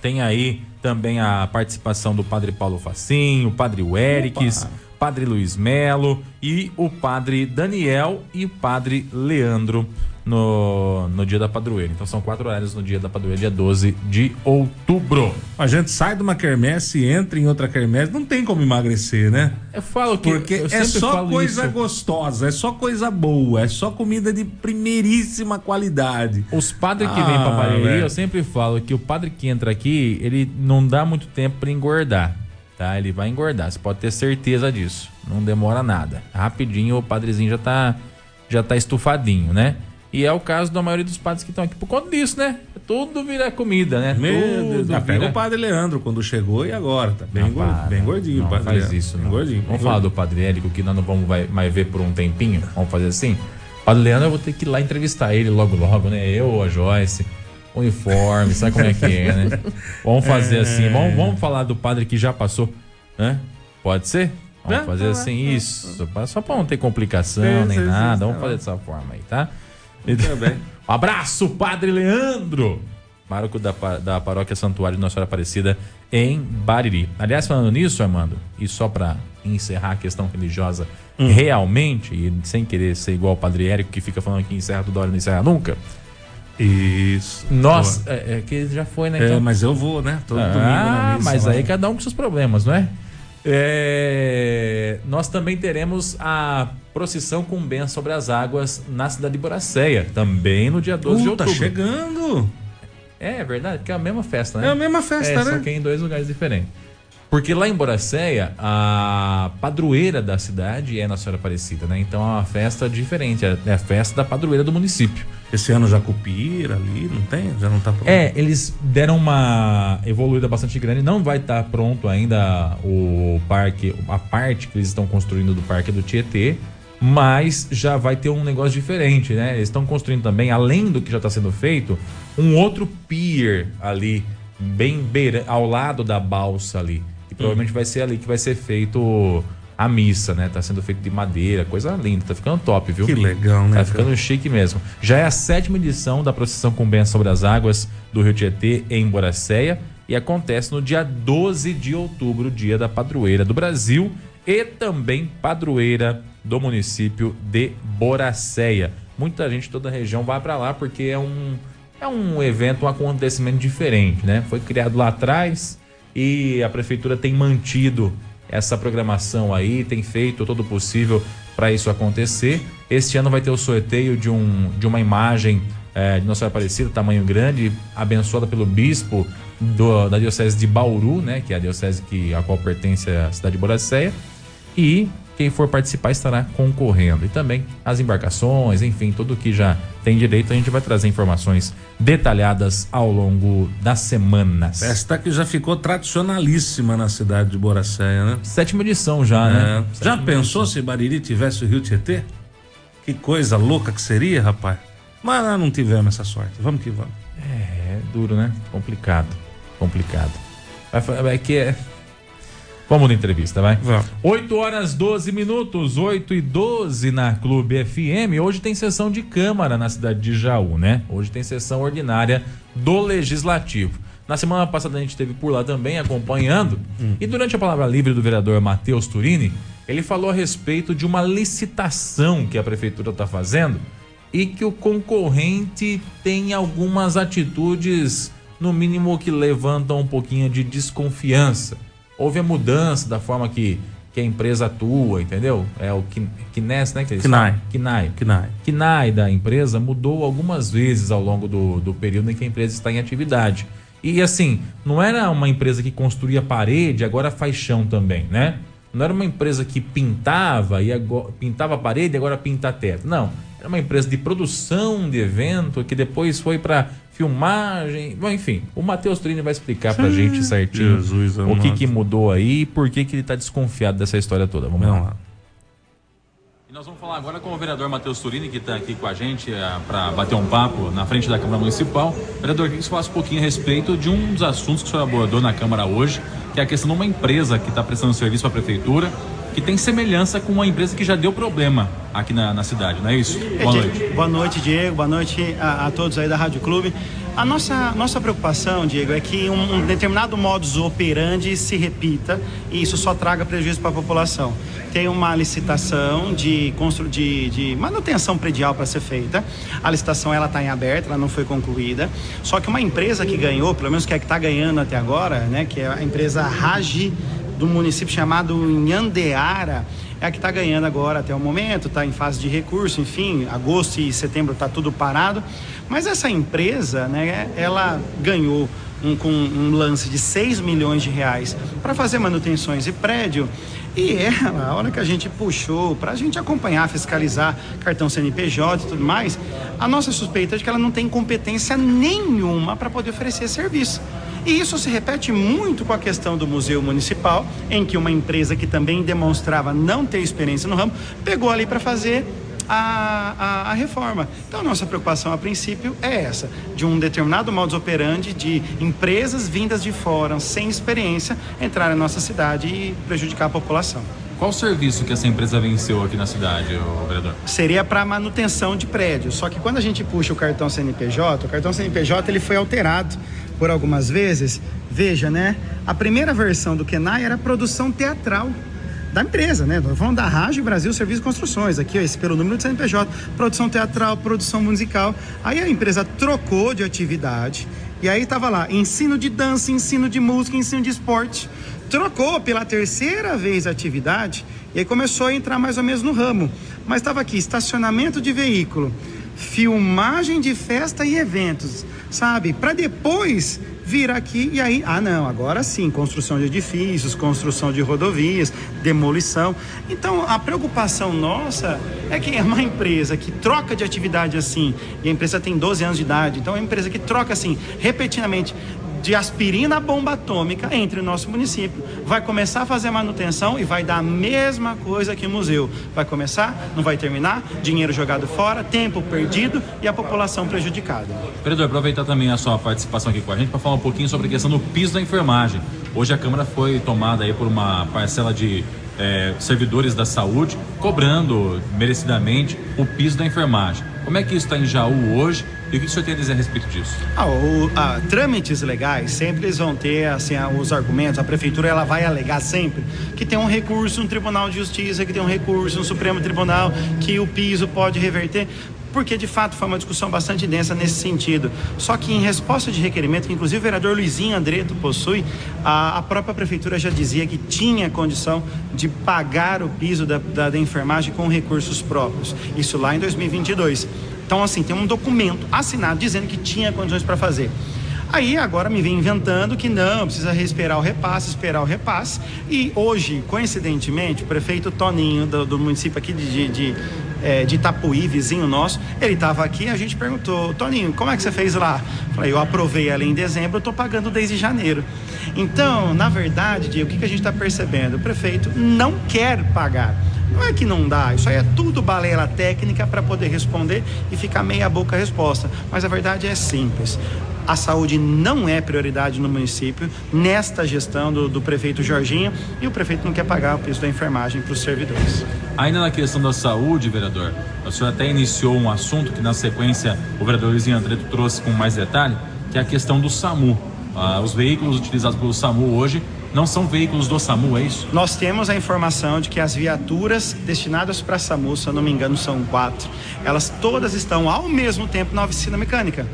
tem aí também a participação do Padre Paulo Facinho, o Padre Weriques, Padre Luiz Melo e o Padre Daniel e o Padre Leandro no dia da padroeira. Então são 4 horários no dia da padroeira, dia 12 de outubro. A gente sai de uma quermesse e entra em outra quermesse, não tem como emagrecer, né? Eu falo que porque eu é só coisa gostosa, é só coisa boa, é só comida de primeiríssima qualidade. Os padres que vêm pra Bariri, eu sempre falo que o padre que entra aqui, ele não dá muito tempo pra engordar, tá? Ele vai engordar, você pode ter certeza disso. Não demora nada. Rapidinho o padrezinho já tá estufadinho, né? E é o caso da maioria dos padres que estão aqui por conta disso, né? Tudo vira comida, né? Pega o Padre Leandro quando chegou e agora, tá bem gordinho. Não, o Padre faz Leandro. Isso, não. Gordinho, vamos falar do Padre Érico, que nós não vamos mais ver por um tempinho, vamos fazer assim? Padre Leandro, eu vou ter que ir lá entrevistar ele logo, né? Eu, a Joyce, uniforme, sabe como é que é, né? Vamos fazer assim, vamos falar do padre que já passou, né? Pode ser? Vamos fazer assim, isso, só pra não ter complicação, nem nada, vamos fazer dessa forma aí, tá? Também. Um abraço, Padre Leandro, pároco da paróquia Santuário de Nossa Senhora Aparecida em Bariri. Aliás, falando nisso, Armando, e só para encerrar a questão religiosa realmente, e sem querer ser igual o Padre Érico que fica falando que encerra toda hora e não encerra nunca. Isso. Nossa, que já foi, né? Então... mas eu vou, né? Todo domingo na missa, mas aí cada um com seus problemas, não é? Nós também teremos a procissão com bênção sobre as águas na cidade de Boracéia, também no dia 12 de outubro. Tá chegando! É verdade, porque é a mesma festa, né? É a mesma festa, né? Só que é em 2 lugares diferentes. Porque lá em Boracéia, a padroeira da cidade é Nossa Senhora Aparecida, né? Então é uma festa diferente, é a festa da padroeira do município. Esse ano já cupira ali, não tem? Já não tá pronto? Eles deram uma evoluída bastante grande, não vai estar pronto ainda o parque, a parte que eles estão construindo do parque do Tietê, mas já vai ter um negócio diferente, né? Eles estão construindo também, além do que já está sendo feito, um outro pier ali, bem ao lado da balsa ali, e provavelmente vai ser ali que vai ser feito... a missa, né? Tá sendo feito de madeira, coisa linda, tá ficando top, viu? Que legal, né? Tá ficando chique mesmo. Já é a 7ª edição da procissão com bênção sobre as águas do Rio Tietê em Boracéia e acontece no dia 12 de outubro, dia da padroeira do Brasil e também padroeira do município de Boracéia. Muita gente de toda a região vai para lá porque é um evento, um acontecimento diferente, né? Foi criado lá atrás e a prefeitura tem mantido essa programação aí, tem feito todo o possível para isso acontecer. Este ano vai ter o sorteio de uma imagem de Nossa Senhora Aparecida, tamanho grande, abençoada pelo bispo da diocese de Bauru, né, que é a diocese a qual pertence a cidade de Boracéia, e quem for participar estará concorrendo. E também as embarcações, enfim, tudo que já tem direito, a gente vai trazer informações detalhadas ao longo das semanas. Festa que já ficou tradicionalíssima na cidade de Boracéia, né? 7ª edição já, né? Já pensou edição. Se Bariri tivesse o Rio Tietê? Que coisa louca que seria, rapaz. Mas nós não tivemos essa sorte, vamos que vamos. É duro, né? Complicado. É que é... Vamos na entrevista, vai? Vamos. 8:12, 8:12 na Clube FM. Hoje tem sessão de Câmara na cidade de Jaú, né? Hoje tem sessão ordinária do Legislativo. Na semana passada a gente esteve por lá também, acompanhando. E durante a palavra livre do vereador Matheus Turini, ele falou a respeito de uma licitação que a prefeitura está fazendo e que o concorrente tem algumas atitudes, no mínimo, que levantam um pouquinho de desconfiança. Houve a mudança da forma que que a empresa atua, entendeu? É o Kinec, né? Kinec da empresa mudou algumas vezes ao longo do período em que a empresa está em atividade. E assim, não era uma empresa que construía parede, agora faz chão também, né? Não era uma empresa que pintava e agora, pintava parede e agora pinta teto. Não, era uma empresa de produção de evento que depois foi para filmagem. Bom, enfim, o Matheus Turini vai explicar pra gente certinho o que mudou aí e por que ele está desconfiado dessa história toda. Vamos lá. E nós vamos falar agora com o vereador Matheus Turini, que está aqui com a gente para bater um papo na frente da Câmara Municipal. Vereador, que você falasse um pouquinho a respeito de um dos assuntos que o senhor abordou na Câmara hoje, que é a questão de uma empresa que está prestando serviço para a prefeitura, que tem semelhança com uma empresa que já deu problema aqui na cidade, não é isso? Boa noite. Boa noite, Diego. Boa noite a todos aí da Rádio Clube. A nossa preocupação, Diego, é que um determinado modus operandi se repita e isso só traga prejuízo para a população. Tem uma licitação de manutenção predial para ser feita. A licitação está em aberto, ela não foi concluída. Só que uma empresa que ganhou, pelo menos que é que está ganhando até agora, né, que é a empresa Ragi, do município chamado Inhandeara, é a que está ganhando agora até o momento, está em fase de recurso, enfim, agosto e setembro está tudo parado, mas essa empresa, né, ela ganhou com um lance de 6 milhões de reais para fazer manutenções de prédio, e ela, a hora que a gente puxou para a gente acompanhar, fiscalizar cartão CNPJ e tudo mais, a nossa suspeita é de que ela não tem competência nenhuma para poder oferecer serviço. E isso se repete muito com a questão do Museu Municipal, em que uma empresa que também demonstrava não ter experiência no ramo, pegou ali para fazer a reforma. Então, nossa preocupação a princípio é essa, de um determinado modus operandi de empresas vindas de fora, sem experiência, entrar na nossa cidade e prejudicar a população. Qual o serviço que essa empresa venceu aqui na cidade, vereador? Seria para manutenção de prédios, só que quando a gente puxa o cartão CNPJ ele foi alterado por algumas vezes. Veja, né? A primeira versão do Kenai era produção teatral da empresa, né? Nós falamos da Rage Brasil Serviços e Construções, aqui, ó, esse pelo número do CNPJ, produção teatral, produção musical. Aí a empresa trocou de atividade e aí estava lá, ensino de dança, ensino de música, ensino de esporte. Trocou pela terceira vez a atividade e aí começou a entrar mais ou menos no ramo. Mas estava aqui, estacionamento de veículo, filmagem de festa e eventos, sabe? Para depois vir aqui e aí, agora sim, construção de edifícios, construção de rodovias, demolição. Então, a preocupação nossa é que é uma empresa que troca de atividade assim, e a empresa tem 12 anos de idade, então é uma empresa que troca assim, repetidamente, de aspirina à bomba atômica entre o nosso município, vai começar a fazer manutenção e vai dar a mesma coisa que o museu, vai começar, não vai terminar, dinheiro jogado fora, tempo perdido e a população prejudicada. Vereador, aproveitar também a sua participação aqui com a gente para falar um pouquinho sobre a questão do piso da enfermagem. Hoje a Câmara foi tomada aí por uma parcela de servidores da saúde cobrando merecidamente o piso da enfermagem. Como é que isso está em Jaú hoje? E o que o senhor tem a dizer a respeito disso? Trâmites legais, sempre eles vão ter assim, os argumentos. A prefeitura ela vai alegar sempre que tem um recurso no Tribunal de Justiça, que tem um recurso no Supremo Tribunal, que o piso pode reverter, porque de fato foi uma discussão bastante densa nesse sentido. Só que em resposta de requerimento, que inclusive o vereador Luizinho Andreto possui, a própria prefeitura já dizia que tinha condição de pagar o piso da enfermagem com recursos próprios. Isso lá em 2022. Então, assim, tem um documento assinado dizendo que tinha condições para fazer. Aí, agora me vem inventando que não, precisa esperar o repasse. E hoje, coincidentemente, o prefeito Toninho, do município aqui de Itapuí, vizinho nosso, ele estava aqui e a gente perguntou: Toninho, como é que você fez lá? Eu falei, eu aprovei ela em dezembro, eu estou pagando desde janeiro. Então, na verdade, Diego, o que a gente está percebendo? O prefeito não quer pagar. Não é que não dá, isso aí é tudo balela técnica para poder responder e ficar meia boca a resposta. Mas a verdade é simples. A saúde não é prioridade no município, nesta gestão do prefeito Jorginho, e o prefeito não quer pagar o piso da enfermagem para os servidores. Ainda na questão da saúde, vereador, o senhor até iniciou um assunto que na sequência o vereador Luizinho Andreto trouxe com mais detalhe, que é a questão do SAMU. Os veículos utilizados pelo SAMU hoje não são veículos do SAMU, é isso? Nós temos a informação de que as viaturas destinadas para SAMU, se eu não me engano são 4, elas todas estão ao mesmo tempo na oficina mecânica.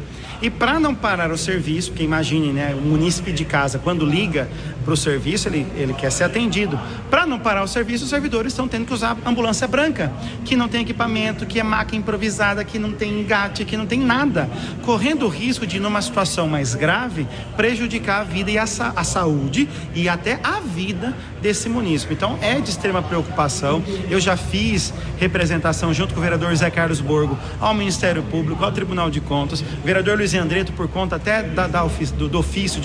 E para não parar o serviço, porque imagine, né, o munícipe de casa, quando liga para o serviço, ele quer ser atendido. Para não parar o serviço, os servidores estão tendo que usar ambulância branca, que não tem equipamento, que é maca improvisada, que não tem engate, que não tem nada, correndo o risco de, numa situação mais grave, prejudicar a vida e a saúde e até a vida desse munícipe. Então, é de extrema preocupação. Eu já fiz representação junto com o vereador Zé Carlos Borgo, ao Ministério Público, ao Tribunal de Contas, o vereador Luizinho Andreto, por conta até do ofício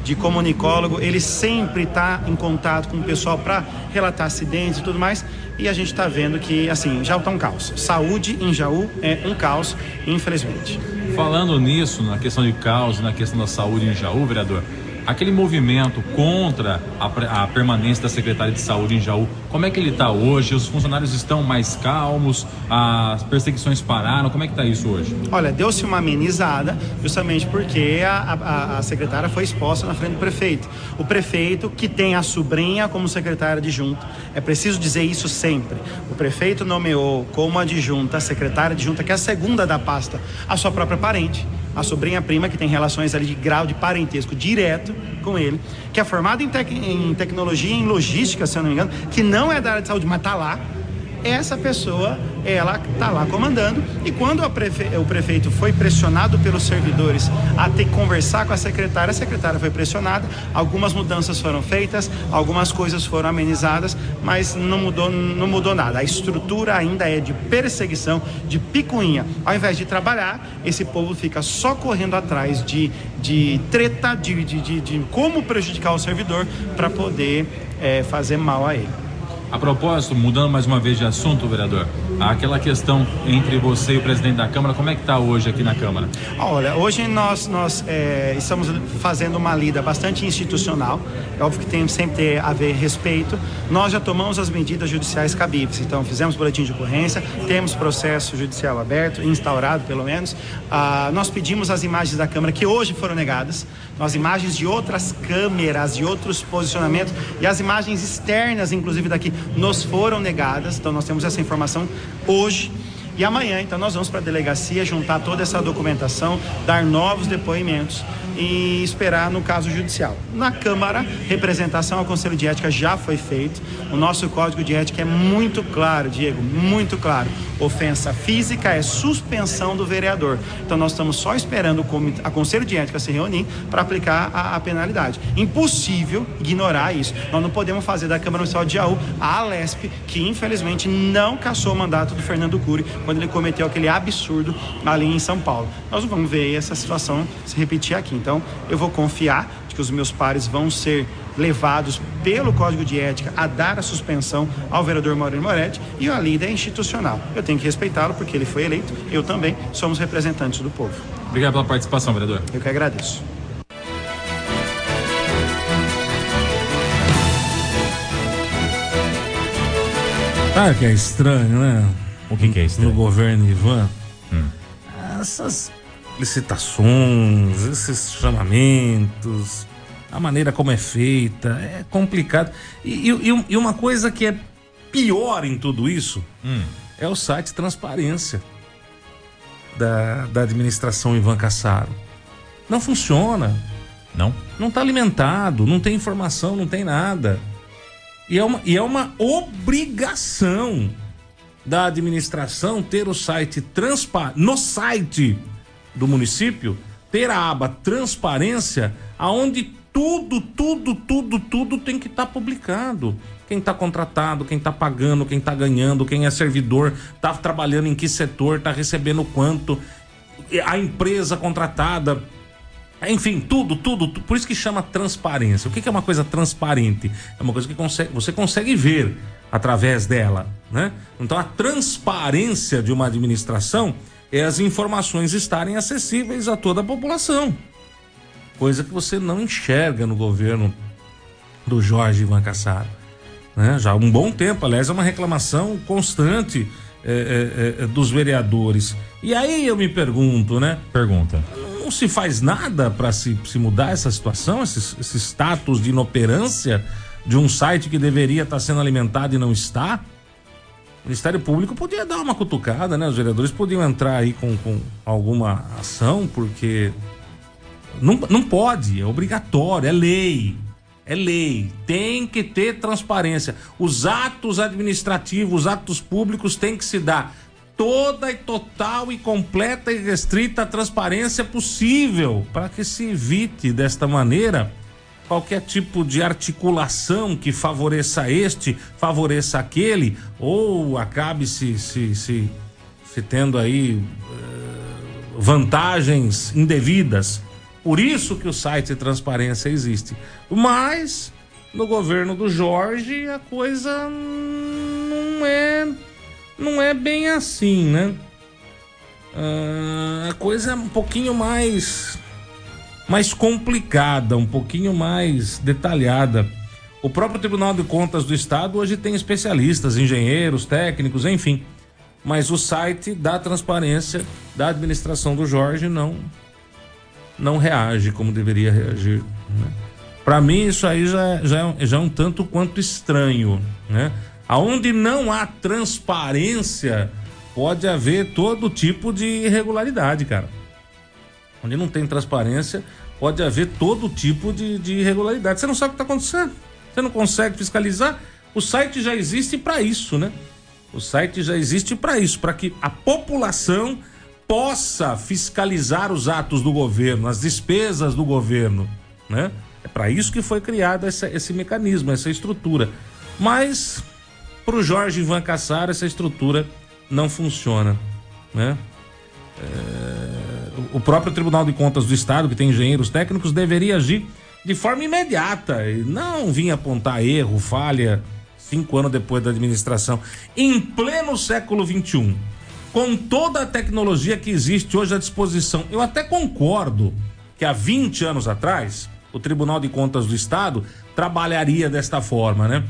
de comunicólogo, ele sempre está em contato com o pessoal para relatar acidentes e tudo mais, e a gente está vendo que, assim, já está um caos. Saúde em Jaú é um caos, infelizmente. Falando nisso, na questão de caos, na questão da saúde em Jaú, vereador, aquele movimento contra a permanência da secretária de saúde em Jaú, como é que ele está hoje? Os funcionários estão mais calmos? As perseguições pararam? Como é que está isso hoje? Olha, deu-se uma amenizada justamente porque a secretária foi exposta na frente do prefeito. O prefeito, que tem a sobrinha como secretária adjunta, é preciso dizer isso sempre. O prefeito nomeou como adjunta, a secretária adjunta, que é a segunda da pasta, a sua própria parente, a sobrinha-prima, que tem relações ali de grau de parentesco direto com ele, que é formada em tecnologia, em logística, se eu não me engano, que não é da área de saúde, mas está lá. Essa pessoa, ela está lá comandando, e quando o prefeito foi pressionado pelos servidores a ter que conversar com a secretária foi pressionada, algumas mudanças foram feitas, algumas coisas foram amenizadas, mas não mudou nada. A estrutura ainda é de perseguição, de picuinha. Ao invés de trabalhar, esse povo fica só correndo atrás de treta, de como prejudicar o servidor para poder fazer mal a ele. A propósito, mudando mais uma vez de assunto, vereador, aquela questão entre você e o presidente da Câmara, como é que está hoje aqui na Câmara? Olha, hoje nós estamos fazendo uma lida bastante institucional, é óbvio que tem sempre a haver respeito. Nós já tomamos as medidas judiciais cabíveis, então fizemos boletim de ocorrência, temos processo judicial aberto, instaurado pelo menos. Nós pedimos as imagens da Câmara, que hoje foram negadas, as imagens de outras câmeras, de outros posicionamentos, e as imagens externas, inclusive daqui, nos foram negadas. Então nós temos essa informação hoje e amanhã. Então nós vamos para a delegacia juntar toda essa documentação, dar novos depoimentos e esperar no caso judicial. Na Câmara, representação ao Conselho de Ética já foi feito. O nosso Código de Ética é muito claro, Diego, muito claro. Ofensa física é suspensão do vereador. Então nós estamos só esperando o Conselho de Ética se reunir para aplicar a penalidade. Impossível ignorar isso. Nós não podemos fazer da Câmara Municipal de Jaú a Alesp, que infelizmente não cassou o mandato do Fernando Cury quando ele cometeu aquele absurdo ali em São Paulo. Nós vamos ver essa situação se repetir aqui. Então, eu vou confiar de que os meus pares vão ser levados pelo Código de Ética a dar a suspensão ao vereador Maurílio Moretti, e a lida é institucional. Eu tenho que respeitá-lo porque ele foi eleito, eu também, somos representantes do povo. Obrigado pela participação, vereador. Eu que agradeço. Ah, que é estranho, né? O que é estranho? No governo Ivan, essas licitações, esses chamamentos, a maneira como é feita, é complicado. E uma coisa que é pior em tudo isso é o site Transparência da administração Ivan Cassaro. Não funciona. Não está alimentado, não tem informação, não tem nada. E é uma obrigação da administração ter o site Transparência. No site do município, ter a aba Transparência, aonde tudo tem que estar publicado. Quem está contratado, quem está pagando, quem está ganhando, quem é servidor, está trabalhando em que setor, está recebendo quanto, a empresa contratada, enfim, tudo. Por isso que chama Transparência. O que é uma coisa transparente? É uma coisa que você consegue ver através dela, né? Então, a transparência de uma administração é as informações estarem acessíveis a toda a população, coisa que você não enxerga no governo do Jorge Ivan Cassar, né? Já há um bom tempo, aliás, é uma reclamação constante dos vereadores. E aí eu me pergunto, né? Pergunta. Não se faz nada para se mudar essa situação, esse status de inoperância de um site que deveria estar sendo alimentado e não está? O Ministério Público podia dar uma cutucada, né? Os vereadores podiam entrar aí com alguma ação, porque não pode, é obrigatório, é lei. É lei, tem que ter transparência. Os atos administrativos, os atos públicos têm que se dar toda e total e completa e restrita transparência possível, para que se evite desta maneira qualquer tipo de articulação que favoreça este, favoreça aquele, ou acabe se tendo aí vantagens indevidas. Por isso que o site Transparência existe. Mas, no governo do Jorge, a coisa não é bem assim, né? A coisa é um pouquinho mais complicada, um pouquinho mais detalhada. O próprio Tribunal de Contas do Estado hoje tem especialistas, engenheiros, técnicos, enfim. Mas o site da Transparência da administração do Jorge não reage como deveria reagir, né? Para mim isso aí já é um tanto quanto estranho, né? Aonde não há transparência pode haver todo tipo de irregularidade, cara. Onde não tem transparência pode haver todo tipo de irregularidade. Você não sabe o que está acontecendo, você não consegue fiscalizar. O site já existe para isso, né? O site já existe para isso, para que a população possa fiscalizar os atos do governo, as despesas do governo, né? É para isso que foi criado esse mecanismo, essa estrutura. Mas para o Jorge Ivan Cassar essa estrutura não funciona, né? O próprio Tribunal de Contas do Estado, que tem engenheiros técnicos, deveria agir de forma imediata e não vir apontar erro, falha 5 anos depois da administração, em pleno século XXI. Com toda a tecnologia que existe hoje à disposição, eu até concordo que há 20 anos atrás o Tribunal de Contas do Estado trabalharia desta forma, né?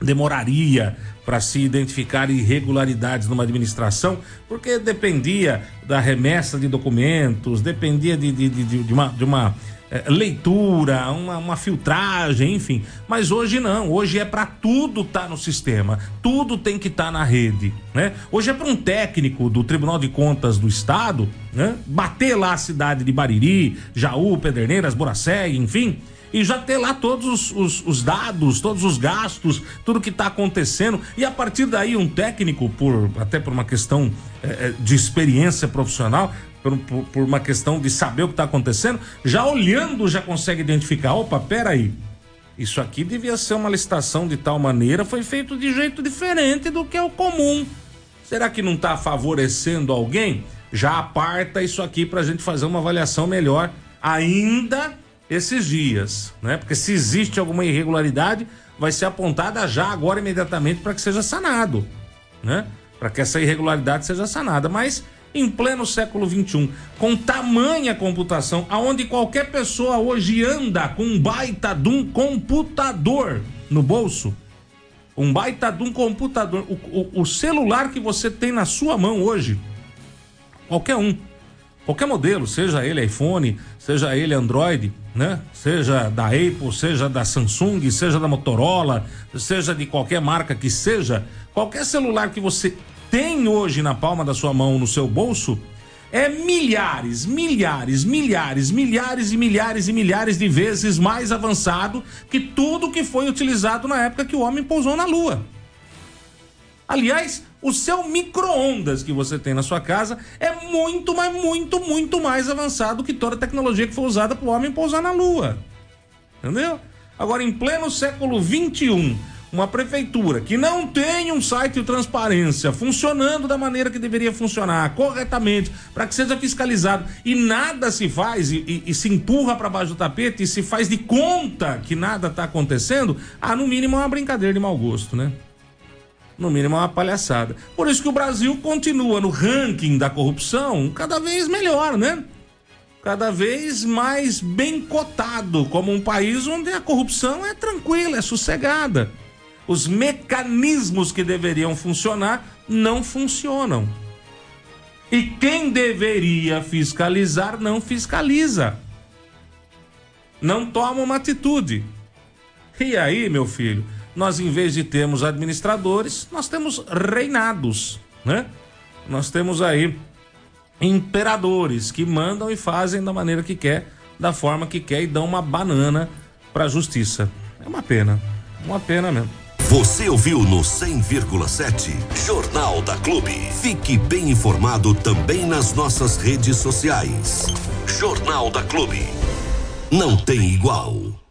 Demoraria para se identificar irregularidades numa administração, porque dependia da remessa de documentos, dependia de uma leitura, uma filtragem, enfim. Mas hoje não, hoje é para tudo estar no sistema, tudo tem que estar na rede, né? Hoje é para um técnico do Tribunal de Contas do Estado, né, bater lá a cidade de Bariri, Jaú, Pederneiras, Boracéia, enfim, e já ter lá todos os dados, todos os gastos, tudo que está acontecendo. E a partir daí um técnico, até por uma questão de experiência profissional, por uma questão de saber o que está acontecendo, já olhando já consegue identificar, opa, peraí, isso aqui devia ser uma licitação de tal maneira, foi feito de jeito diferente do que é o comum. Será que não está favorecendo alguém? Já aparta isso aqui para a gente fazer uma avaliação melhor ainda esses dias, né? Porque se existe alguma irregularidade, vai ser apontada já agora imediatamente para que seja sanado, né? Para que essa irregularidade seja sanada, mas em pleno século XXI, com tamanha computação, aonde qualquer pessoa hoje anda com um baita de um computador no bolso, um baita de um computador, o celular que você tem na sua mão hoje, qualquer um, qualquer modelo, seja ele iPhone, seja ele Android, né? Seja da Apple, seja da Samsung, seja da Motorola, seja de qualquer marca que seja, qualquer celular que você tem hoje na palma da sua mão, no seu bolso, é milhares, milhares, milhares, milhares e milhares e milhares de vezes mais avançado que tudo que foi utilizado na época que o homem pousou na Lua. Aliás, o seu micro-ondas que você tem na sua casa é muito, mas muito, muito mais avançado que toda a tecnologia que foi usada para o homem pousar na Lua. Entendeu? Agora, em pleno século XXI, uma prefeitura que não tem um site de transparência funcionando da maneira que deveria funcionar, corretamente, para que seja fiscalizado, e nada se faz, e se empurra para baixo do tapete e se faz de conta que nada está acontecendo, no mínimo é uma brincadeira de mau gosto, né? No mínimo é uma palhaçada. Por isso que o Brasil continua no ranking da corrupção cada vez melhor, né? Cada vez mais bem cotado como um país onde a corrupção é tranquila, é sossegada. Os mecanismos que deveriam funcionar não funcionam. E quem deveria fiscalizar não fiscaliza. Não toma uma atitude. E aí, meu filho, nós, em vez de termos administradores, nós temos reinados, né? Nós temos aí imperadores que mandam e fazem da maneira que quer, da forma que quer, e dão uma banana para a justiça. É uma pena mesmo. Você ouviu no 100,7 Jornal da Clube. Fique bem informado também nas nossas redes sociais. Jornal da Clube. Não tem igual.